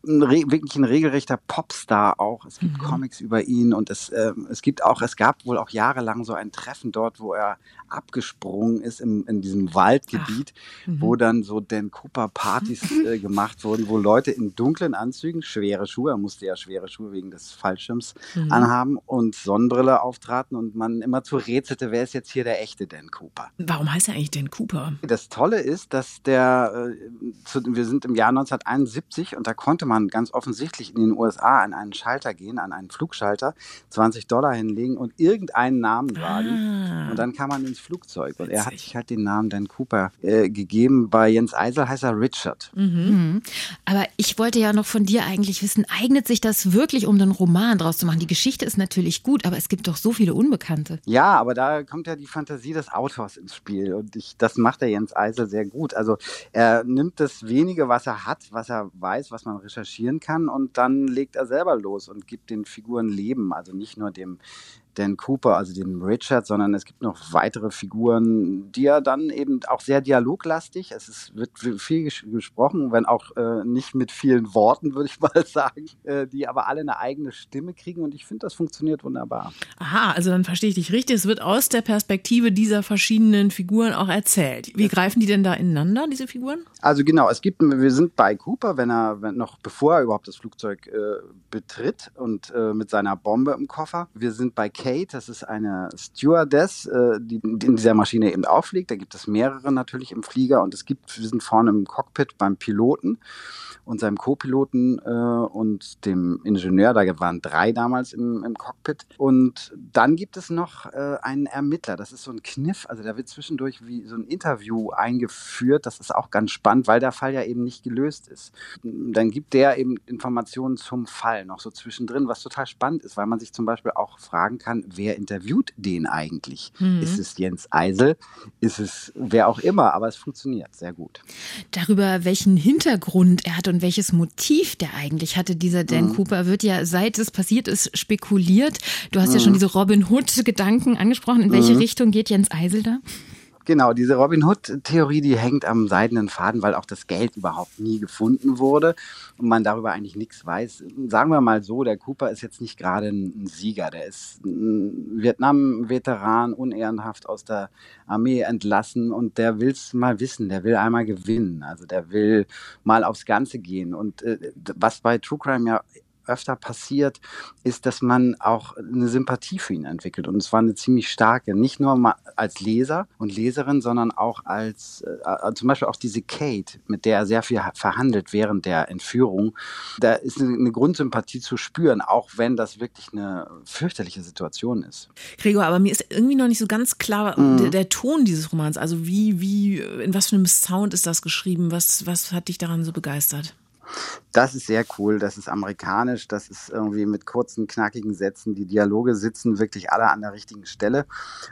ein Re- wirklich ein regelrechter Popstar auch. Es gibt mhm. Comics über ihn, und es, äh, es gibt auch, es gab wohl auch jahrelang so ein Treffen dort, wo er abgesprungen ist, in, in diesem Waldgebiet, Ach, wo dann so Dan Cooper-Partys äh, gemacht wurden, wo Leute in dunklen Anzügen, schwere Schuhe, er musste ja schwere Schuhe wegen des Fallschirms mhm. anhaben, und Sonnenbrille auftraten, und man immer zu rätselte, wer ist jetzt hier der echte Dan Cooper? Warum heißt er eigentlich Dan Cooper? Das Tolle ist, dass der, äh, zu, wir sind im Jahr neunzehnhunderteinundsiebzig, und da konnte man ganz offensichtlich in den U S A an einen Schalter gehen, an einen Flugschalter, zwanzig Dollar hinlegen und irgendeinen Namen sagen, ah. und dann kam man ins Flugzeug, und er hat sich halt den Namen Dan Cooper äh, gegeben. Bei Jens Eisel heißt er Richard. Mhm. Aber ich wollte ja noch von dir eigentlich wissen, eignet sich das wirklich, um einen Roman draus zu machen? Die Geschichte ist natürlich gut, aber es gibt doch so viele Unbekannte. Ja, aber da kommt ja die Fantasie des Autors ins Spiel, und ich, das macht der Jens Eisel sehr gut. Also er nimmt das Wenige, was er hat, was er weiß, was man recherchieren kann, und dann legt er selber los und gibt den Figuren Leben, also nicht nur dem Dan Cooper, also den Richard, sondern es gibt noch weitere Figuren, die ja dann eben auch sehr dialoglastig, es ist, wird viel gesprochen, wenn auch äh, nicht mit vielen Worten, würde ich mal sagen, äh, die aber alle eine eigene Stimme kriegen, und ich finde, das funktioniert wunderbar. Aha, also dann verstehe ich dich richtig, es wird aus der Perspektive dieser verschiedenen Figuren auch erzählt. Wie greifen die denn da ineinander, diese Figuren? Also genau, es gibt, wir sind bei Cooper, wenn er, wenn noch bevor er überhaupt das Flugzeug äh, betritt und äh, mit seiner Bombe im Koffer, wir sind bei Ken, Kate, das ist eine Stewardess, äh, die in dieser Maschine eben auffliegt. Da gibt es mehrere natürlich im Flieger und es gibt, wir sind vorne im Cockpit beim Piloten und seinem Co-Piloten äh, und dem Ingenieur, da waren drei damals im, im Cockpit. Und dann gibt es noch äh, einen Ermittler, das ist so ein Kniff, also da wird zwischendurch wie so ein Interview eingeführt, das ist auch ganz spannend, weil der Fall ja eben nicht gelöst ist. Dann gibt der eben Informationen zum Fall noch so zwischendrin, was total spannend ist, weil man sich zum Beispiel auch fragen kann, wer interviewt den eigentlich? Mhm. Ist es Jens Eisel? Ist es wer auch immer? Aber es funktioniert sehr gut. Darüber, welchen Hintergrund er hat und welches Motiv der eigentlich hatte, dieser Dan mhm. Cooper, wird ja, seit es passiert ist, spekuliert. Du hast mhm. ja schon diese Robin Hood-Gedanken angesprochen. In welche mhm. Richtung geht Jens Eisel da? Genau, diese Robin Hood-Theorie, die hängt am seidenen Faden, weil auch das Geld überhaupt nie gefunden wurde und man darüber eigentlich nichts weiß. Sagen wir mal so, der Cooper ist jetzt nicht gerade ein Sieger. Der ist ein Vietnam-Veteran, unehrenhaft aus der Armee entlassen und der will es mal wissen, der will einmal gewinnen. Also der will mal aufs Ganze gehen. Und äh, was bei True Crime ja öfter passiert, ist, dass man auch eine Sympathie für ihn entwickelt. Und es war eine ziemlich starke, nicht nur als Leser und Leserin, sondern auch als, äh, zum Beispiel auch diese Kate, mit der er sehr viel verhandelt während der Entführung. Da ist eine, eine Grundsympathie zu spüren, auch wenn das wirklich eine fürchterliche Situation ist. Gregor, aber mir ist irgendwie noch nicht so ganz klar mhm. der, der Ton dieses Romans. Also wie, wie, in was für einem Sound ist das geschrieben? Was, was hat dich daran so begeistert? Das ist sehr cool, das ist amerikanisch, das ist irgendwie mit kurzen, knackigen Sätzen, die Dialoge sitzen wirklich alle an der richtigen Stelle.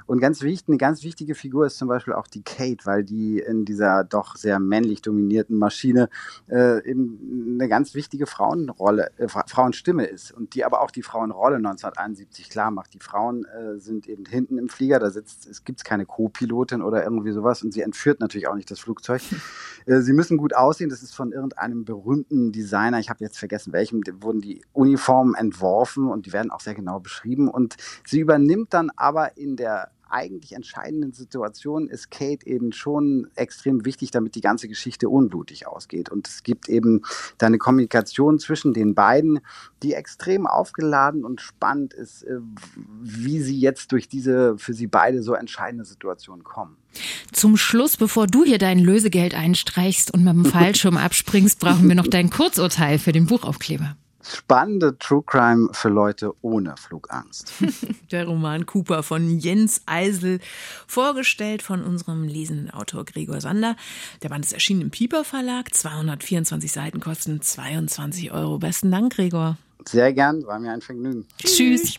Und ganz wichtig, eine ganz wichtige Figur ist zum Beispiel auch die Kate, weil die in dieser doch sehr männlich dominierten Maschine äh, eben eine ganz wichtige Frauenrolle, äh, Frauenstimme ist und die aber auch die Frauenrolle neunzehnhunderteinundsiebzig klar macht. Die Frauen äh, sind eben hinten im Flieger, da sitzt, es gibt keine Co-Pilotin oder irgendwie sowas und sie entführt natürlich auch nicht das Flugzeug. Äh, sie müssen gut aussehen, das ist von irgendeinem berühmten Designer, ich habe jetzt vergessen welchem, wurden die Uniformen entworfen und die werden auch sehr genau beschrieben und sie übernimmt dann aber in der eigentlich entscheidenden Situation ist Kate eben schon extrem wichtig, damit die ganze Geschichte unblutig ausgeht. Und es gibt eben da eine Kommunikation zwischen den beiden, die extrem aufgeladen und spannend ist, wie sie jetzt durch diese für sie beide so entscheidende Situation kommen. Zum Schluss, bevor du hier dein Lösegeld einstreichst und mit dem Fallschirm abspringst, brauchen wir noch dein Kurzurteil für den Buchaufkleber. Spannende True Crime für Leute ohne Flugangst. Der Roman Cooper von Jens Eisel, vorgestellt von unserem lesenden Autor Gregor Sander. Der Band ist erschienen im Piper Verlag, zweihundertvierundzwanzig Seiten, kosten zweiundzwanzig Euro. Besten Dank, Gregor. Sehr gern, war mir ein Vergnügen. Tschüss.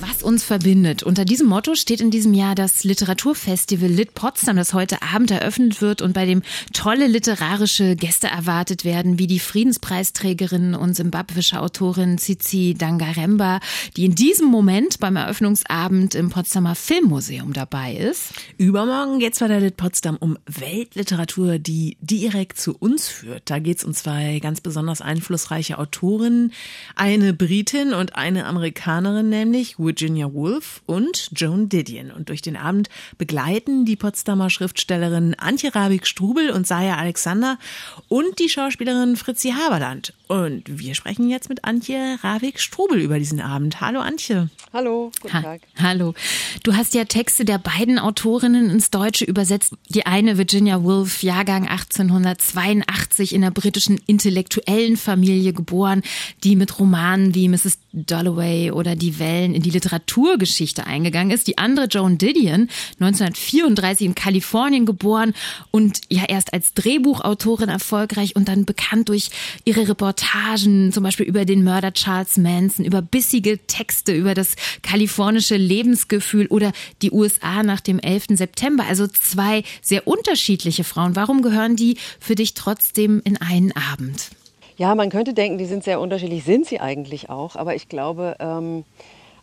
Was uns verbindet. Unter diesem Motto steht in diesem Jahr das Literaturfestival Lit Potsdam, das heute Abend eröffnet wird und bei dem tolle literarische Gäste erwartet werden, wie die Friedenspreisträgerin und simbabwische Autorin Tsitsi Dangarembga, die in diesem Moment beim Eröffnungsabend im Potsdamer Filmmuseum dabei ist. Übermorgen geht's bei der Lit Potsdam um Weltliteratur, die direkt zu uns führt. Da geht's um zwei ganz besonders einflussreiche Autorinnen, eine Britin und eine Amerikanerin, nämlich Virginia Woolf und Joan Didion. Und durch den Abend begleiten die Potsdamer Schriftstellerinnen Antje Rabik-Strubel und Saya Alexander und die Schauspielerin Fritzi Haberland. Und wir sprechen jetzt mit Antje Rabik-Strubel über diesen Abend. Hallo Antje. Hallo, guten Tag. Ha- Hallo. Du hast ja Texte der beiden Autorinnen ins Deutsche übersetzt. Die eine, Virginia Woolf, Jahrgang achtzehnhundertzweiundachtzig, in der britischen intellektuellen Familie geboren, die mit Romanen wie Misses Dalloway oder Die Wellen in die Literaturgeschichte eingegangen ist. Die andere, Joan Didion, neunzehnhundertvierunddreißig in Kalifornien geboren und ja erst als Drehbuchautorin erfolgreich und dann bekannt durch ihre Reportagen, zum Beispiel über den Mörder Charles Manson, über bissige Texte, über das kalifornische Lebensgefühl oder die U S A nach dem elften September. Also zwei sehr unterschiedliche Frauen. Warum gehören die für dich trotzdem in einen Abend? Ja, man könnte denken, die sind sehr unterschiedlich, sind sie eigentlich auch. Aber ich glaube, ähm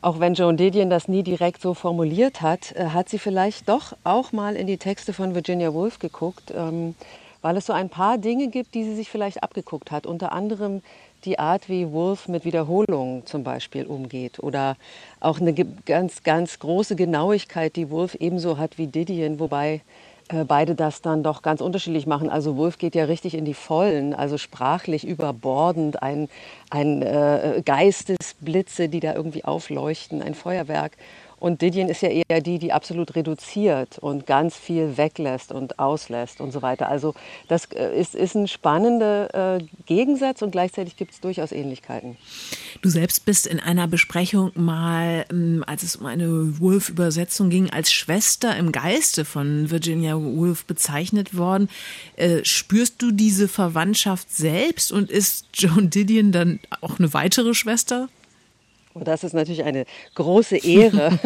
auch wenn Joan Didion das nie direkt so formuliert hat, äh, hat sie vielleicht doch auch mal in die Texte von Virginia Woolf geguckt, ähm, weil es so ein paar Dinge gibt, die sie sich vielleicht abgeguckt hat. Unter anderem die Art, wie Woolf mit Wiederholungen zum Beispiel umgeht oder auch eine ge- ganz, ganz große Genauigkeit, die Woolf ebenso hat wie Didion, wobei beide das dann doch ganz unterschiedlich machen. Also Wulff geht ja richtig in die Vollen, also sprachlich überbordend, ein, ein äh, Geistesblitze, die da irgendwie aufleuchten, ein Feuerwerk. Und Didjen ist ja eher die, die absolut reduziert und ganz viel weglässt und auslässt und so weiter. Also das ist, ist ein spannender äh, Gegensatz und gleichzeitig gibt es durchaus Ähnlichkeiten. Du selbst bist in einer Besprechung mal, ähm, als es um eine Woolf-Übersetzung ging, als Schwester im Geiste von Virginia Woolf bezeichnet worden. Äh, spürst du diese Verwandtschaft selbst und ist Joan Didion dann auch eine weitere Schwester? Und das ist natürlich eine große Ehre.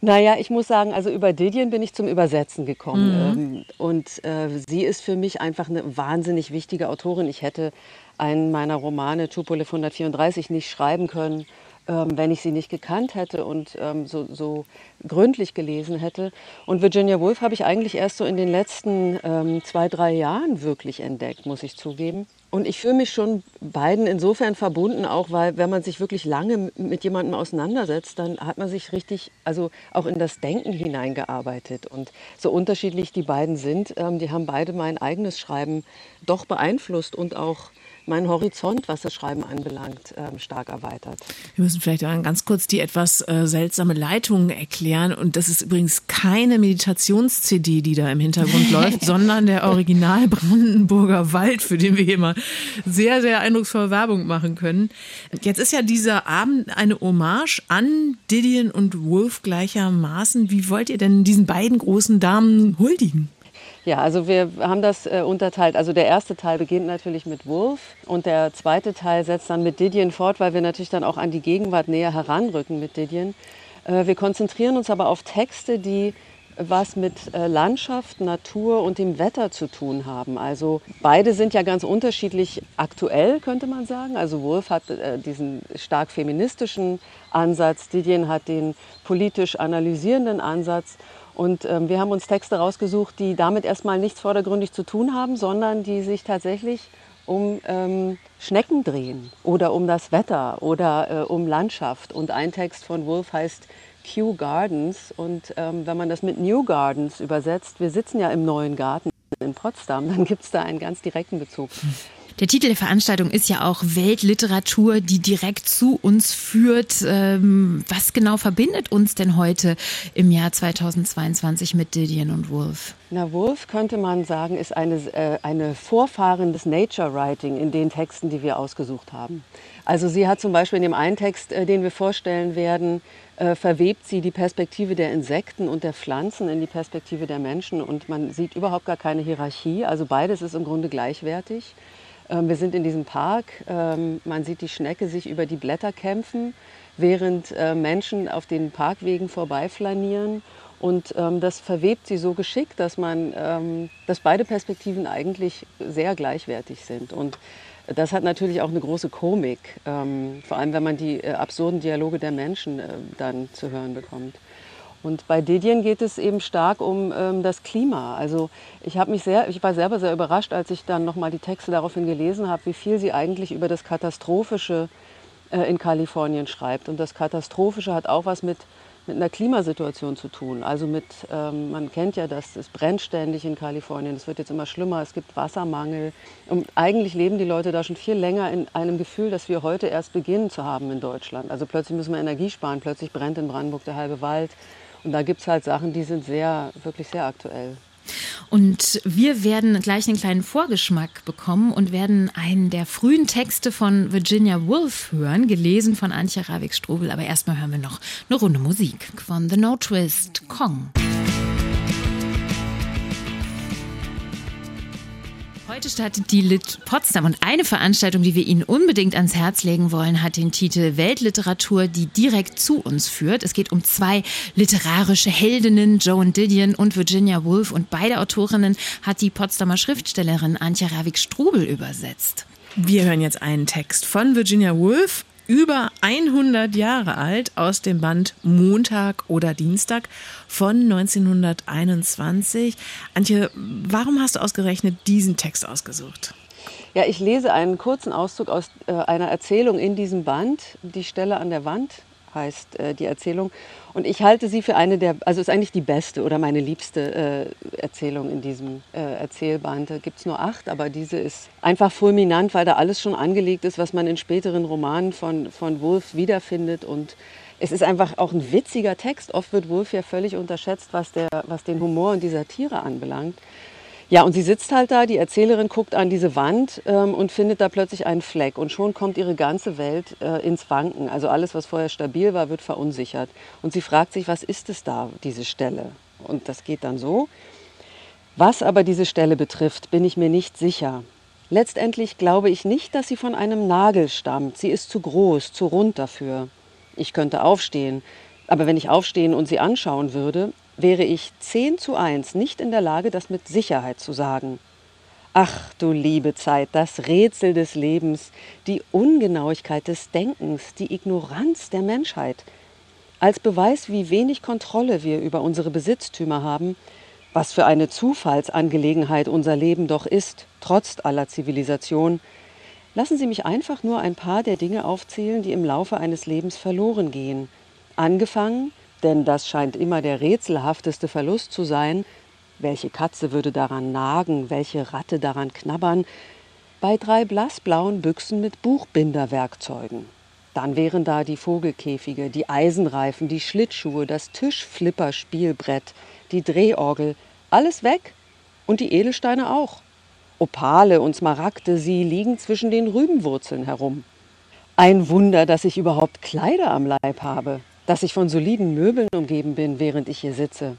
Naja, ich muss sagen, also über Didjen bin ich zum Übersetzen gekommen. Mhm. Und äh, sie ist für mich einfach eine wahnsinnig wichtige Autorin. Ich hätte einen meiner Romane, Tupolev hundertvierunddreißig, nicht schreiben können, ähm, wenn ich sie nicht gekannt hätte und ähm, so, so gründlich gelesen hätte. Und Virginia Woolf habe ich eigentlich erst so in den letzten ähm, zwei, drei Jahren wirklich entdeckt, muss ich zugeben. Und ich fühle mich schon beiden insofern verbunden, auch weil, wenn man sich wirklich lange mit jemandem auseinandersetzt, dann hat man sich richtig, also auch in das Denken hineingearbeitet. Und so unterschiedlich die beiden sind, ähm, die haben beide mein eigenes Schreiben doch beeinflusst und auch meinen Horizont, was das Schreiben anbelangt, ähm, stark erweitert. Wir müssen vielleicht dann ganz kurz die etwas äh, seltsame Leitung erklären. Und das ist übrigens keine Meditations-C D, die da im Hintergrund läuft, sondern der Original Brandenburger Wald, für den wir hier mal sehr, sehr eindrucksvoll Werbung machen können. Jetzt ist ja dieser Abend eine Hommage an Didjen und Woolf gleichermaßen. Wie wollt ihr denn diesen beiden großen Damen huldigen? Ja, also wir haben das äh, unterteilt. Also der erste Teil beginnt natürlich mit Woolf und der zweite Teil setzt dann mit Didjen fort, weil wir natürlich dann auch an die Gegenwart näher heranrücken mit Didjen. Äh, wir konzentrieren uns aber auf Texte, die was mit äh, Landschaft, Natur und dem Wetter zu tun haben. Also beide sind ja ganz unterschiedlich aktuell, könnte man sagen. Also Woolf hat äh, diesen stark feministischen Ansatz, Didjen hat den politisch analysierenden Ansatz. Und ähm, wir haben uns Texte rausgesucht, die damit erstmal nichts vordergründig zu tun haben, sondern die sich tatsächlich um ähm, Schnecken drehen oder um das Wetter oder äh, um Landschaft. Und ein Text von Woolf heißt Kew Gardens. Und ähm, wenn man das mit New Gardens übersetzt, wir sitzen ja im neuen Garten in Potsdam, dann gibt es da einen ganz direkten Bezug. Der Titel der Veranstaltung ist ja auch Weltliteratur, die direkt zu uns führt. Was genau verbindet uns denn heute im Jahr zweitausendzweiundzwanzig mit Didjen und Woolf? Na, Woolf, könnte man sagen, ist eine, äh, eine Vorfahrin des Nature Writing in den Texten, die wir ausgesucht haben. Also sie hat zum Beispiel in dem einen Text, äh, den wir vorstellen werden, äh, verwebt sie die Perspektive der Insekten und der Pflanzen in die Perspektive der Menschen. Und man sieht überhaupt gar keine Hierarchie. Also beides ist im Grunde gleichwertig. Wir sind in diesem Park, man sieht die Schnecke sich über die Blätter kämpfen, während Menschen auf den Parkwegen vorbeiflanieren. Und das verwebt sie so geschickt, dass, man, dass beide Perspektiven eigentlich sehr gleichwertig sind. Und das hat natürlich auch eine große Komik, vor allem wenn man die absurden Dialoge der Menschen dann zu hören bekommt. Und bei Didjen geht es eben stark um ähm, das Klima. Also ich habe mich sehr, ich war selber sehr überrascht, als ich dann nochmal die Texte daraufhin gelesen habe, wie viel sie eigentlich über das Katastrophische äh, in Kalifornien schreibt. Und das Katastrophische hat auch was mit, mit einer Klimasituation zu tun. Also mit, ähm, man kennt ja das, es brennt ständig in Kalifornien, es wird jetzt immer schlimmer, es gibt Wassermangel. Und eigentlich leben die Leute da schon viel länger in einem Gefühl, das wir heute erst beginnen zu haben in Deutschland. Also plötzlich müssen wir Energie sparen, plötzlich brennt in Brandenburg der halbe Wald. Und da gibt es halt Sachen, die sind sehr, wirklich sehr aktuell. Und wir werden gleich einen kleinen Vorgeschmack bekommen und werden einen der frühen Texte von Virginia Woolf hören, gelesen von Antje Ravik-Strobel. Aber erstmal hören wir noch eine Runde Musik von The No Twist, Kong. Heute startet die Lit Potsdam und eine Veranstaltung, die wir Ihnen unbedingt ans Herz legen wollen, hat den Titel Weltliteratur, die direkt zu uns führt. Es geht um zwei literarische Heldinnen, Joan Didion und Virginia Woolf, und beide Autorinnen hat die Potsdamer Schriftstellerin Antje Ravik-Strobel übersetzt. Wir hören jetzt einen Text von Virginia Woolf, über hundert Jahre alt, aus dem Band Montag oder Dienstag von neunzehnhunderteinundzwanzig. Antje, warum hast du ausgerechnet diesen Text ausgesucht? Ja, ich lese einen kurzen Auszug aus äh, einer Erzählung in diesem Band. Die Stelle an der Wand heißt äh, die Erzählung. Und ich halte sie für eine der, also ist eigentlich die beste oder meine liebste äh, Erzählung in diesem äh, Erzählband. Da gibt es nur acht, aber diese ist einfach fulminant, weil da alles schon angelegt ist, was man in späteren Romanen von, von Woolf wiederfindet. Und es ist einfach auch ein witziger Text. Oft wird Woolf ja völlig unterschätzt, was, der, was den Humor und die Satire anbelangt. Ja, und sie sitzt halt da, die Erzählerin guckt an diese Wand ähm, und findet da plötzlich einen Fleck. Und schon kommt ihre ganze Welt äh, ins Wanken. Also alles, was vorher stabil war, wird verunsichert. Und sie fragt sich, was ist es da, diese Stelle? Und das geht dann so. Was aber diese Stelle betrifft, bin ich mir nicht sicher. Letztendlich glaube ich nicht, dass sie von einem Nagel stammt. Sie ist zu groß, zu rund dafür. Ich könnte aufstehen, aber wenn ich aufstehen und sie anschauen würde, wäre ich zehn zu eins nicht in der Lage, das mit Sicherheit zu sagen. Ach du liebe Zeit, das Rätsel des Lebens, die Ungenauigkeit des Denkens, die Ignoranz der Menschheit. Als Beweis, wie wenig Kontrolle wir über unsere Besitztümer haben, was für eine Zufallsangelegenheit unser Leben doch ist, trotz aller Zivilisation, lassen Sie mich einfach nur ein paar der Dinge aufzählen, die im Laufe eines Lebens verloren gehen. Angefangen, denn das scheint immer der rätselhafteste Verlust zu sein, welche Katze würde daran nagen, welche Ratte daran knabbern, bei drei blassblauen Büchsen mit Buchbinderwerkzeugen. Dann wären da die Vogelkäfige, die Eisenreifen, die Schlittschuhe, das Tischflipperspielbrett, die Drehorgel, alles weg und die Edelsteine auch. Opale und Smaragde, sie liegen zwischen den Rübenwurzeln herum. Ein Wunder, dass ich überhaupt Kleider am Leib habe, dass ich von soliden Möbeln umgeben bin, während ich hier sitze.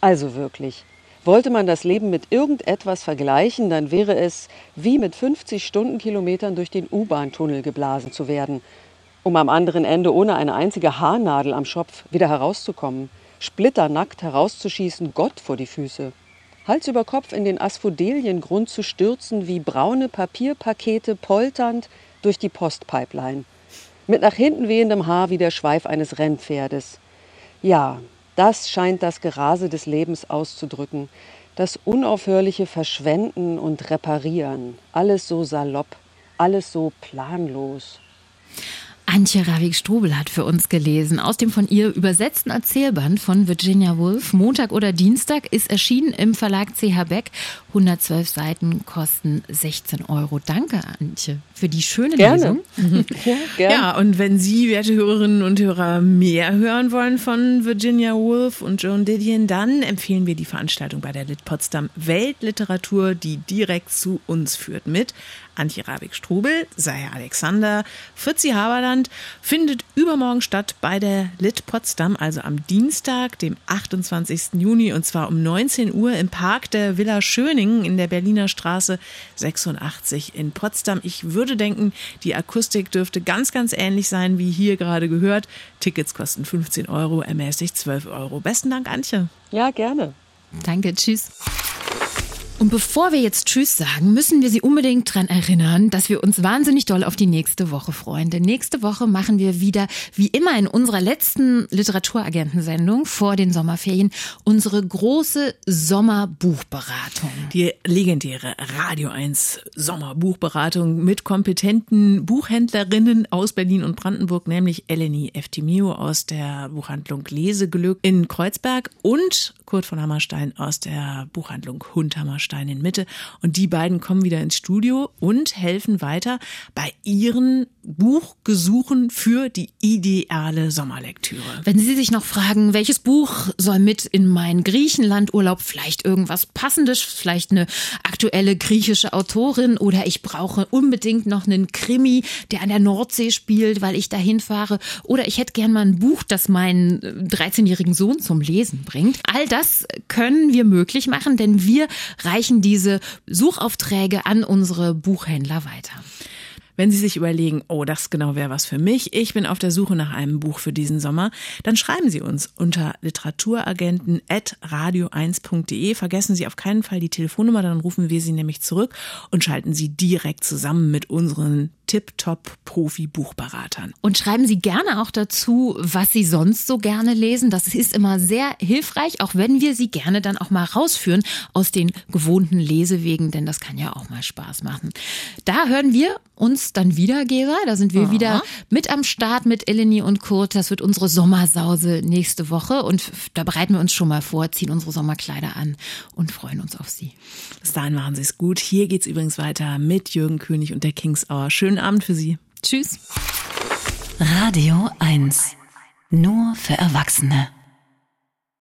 Also wirklich, wollte man das Leben mit irgendetwas vergleichen, dann wäre es wie mit fünfzig Stundenkilometern durch den U-Bahn-Tunnel geblasen zu werden, um am anderen Ende ohne eine einzige Haarnadel am Schopf wieder herauszukommen, splitternackt herauszuschießen, Gott vor die Füße. Hals über Kopf in den Asphodeliengrund zu stürzen, wie braune Papierpakete polternd durch die Postpipeline. Mit nach hinten wehendem Haar wie der Schweif eines Rennpferdes. Ja, das scheint das Gerase des Lebens auszudrücken. Das unaufhörliche Verschwenden und Reparieren. Alles so salopp, alles so planlos. Antje Ravik-Strubel hat für uns gelesen aus dem von ihr übersetzten Erzählband von Virginia Woolf. Montag oder Dienstag ist erschienen im Verlag C H Beck. hundertzwölf Seiten kosten sechzehn Euro. Danke, Antje, für die schöne gerne. Lesung. Ja, gerne. Ja, und wenn Sie, werte Hörerinnen und Hörer, mehr hören wollen von Virginia Woolf und Joan Didion, dann empfehlen wir die Veranstaltung bei der Lit Potsdam Weltliteratur, die direkt zu uns führt mit Antje Ravik-Strubel, Saher Alexander, Fritzi Haberland, findet übermorgen statt bei der Lit Potsdam, also am Dienstag, dem achtundzwanzigsten Juni, und zwar um neunzehn Uhr im Park der Villa Schöningen in der Berliner Straße sechsundachtzig in Potsdam. Ich würde denken, die Akustik dürfte ganz, ganz ähnlich sein, wie hier gerade gehört. Tickets kosten fünfzehn Euro, ermäßigt zwölf Euro. Besten Dank, Antje. Ja, gerne. Danke, tschüss. Und bevor wir jetzt Tschüss sagen, müssen wir Sie unbedingt daran erinnern, dass wir uns wahnsinnig doll auf die nächste Woche freuen. Denn nächste Woche machen wir wieder, wie immer in unserer letzten Literaturagentensendung vor den Sommerferien, unsere große Sommerbuchberatung. Die legendäre Radio eins Sommerbuchberatung mit kompetenten Buchhändlerinnen aus Berlin und Brandenburg, nämlich Eleni Eftimio aus der Buchhandlung Leseglück in Kreuzberg und Kurt von Hammerstein aus der Buchhandlung Hund Hammerstein in Mitte. Und die beiden kommen wieder ins Studio und helfen weiter bei ihren Buchgesuchen für die ideale Sommerlektüre. Wenn Sie sich noch fragen, welches Buch soll mit in meinen Griechenlandurlaub, vielleicht irgendwas Passendes, vielleicht eine aktuelle griechische Autorin, oder ich brauche unbedingt noch einen Krimi, der an der Nordsee spielt, weil ich dahin fahre, oder ich hätte gern mal ein Buch, das meinen dreizehnjährigen Sohn zum Lesen bringt. All das können wir möglich machen, denn wir reichen diese Suchaufträge an unsere Buchhändler weiter. Wenn Sie sich überlegen, oh, das genau wäre was für mich, ich bin auf der Suche nach einem Buch für diesen Sommer, dann schreiben Sie uns unter literaturagenten at radio eins punkt de. Vergessen Sie auf keinen Fall die Telefonnummer, dann rufen wir Sie nämlich zurück und schalten Sie direkt zusammen mit unseren Tip-Top-Profi-Buchberatern. Und schreiben Sie gerne auch dazu, was Sie sonst so gerne lesen. Das ist immer sehr hilfreich, auch wenn wir Sie gerne dann auch mal rausführen aus den gewohnten Lesewegen, denn das kann ja auch mal Spaß machen. Da hören wir uns dann wieder, Gesa. Da sind wir Aha. wieder mit am Start mit Eleni und Kurt. Das wird unsere Sommersause nächste Woche. Und da bereiten wir uns schon mal vor, ziehen unsere Sommerkleider an und freuen uns auf Sie. Bis dahin machen Sie es gut. Hier geht's übrigens weiter mit Jürgen König und der Kings Hour. Schönen Abend für Sie. Tschüss. Radio eins. Nur für Erwachsene.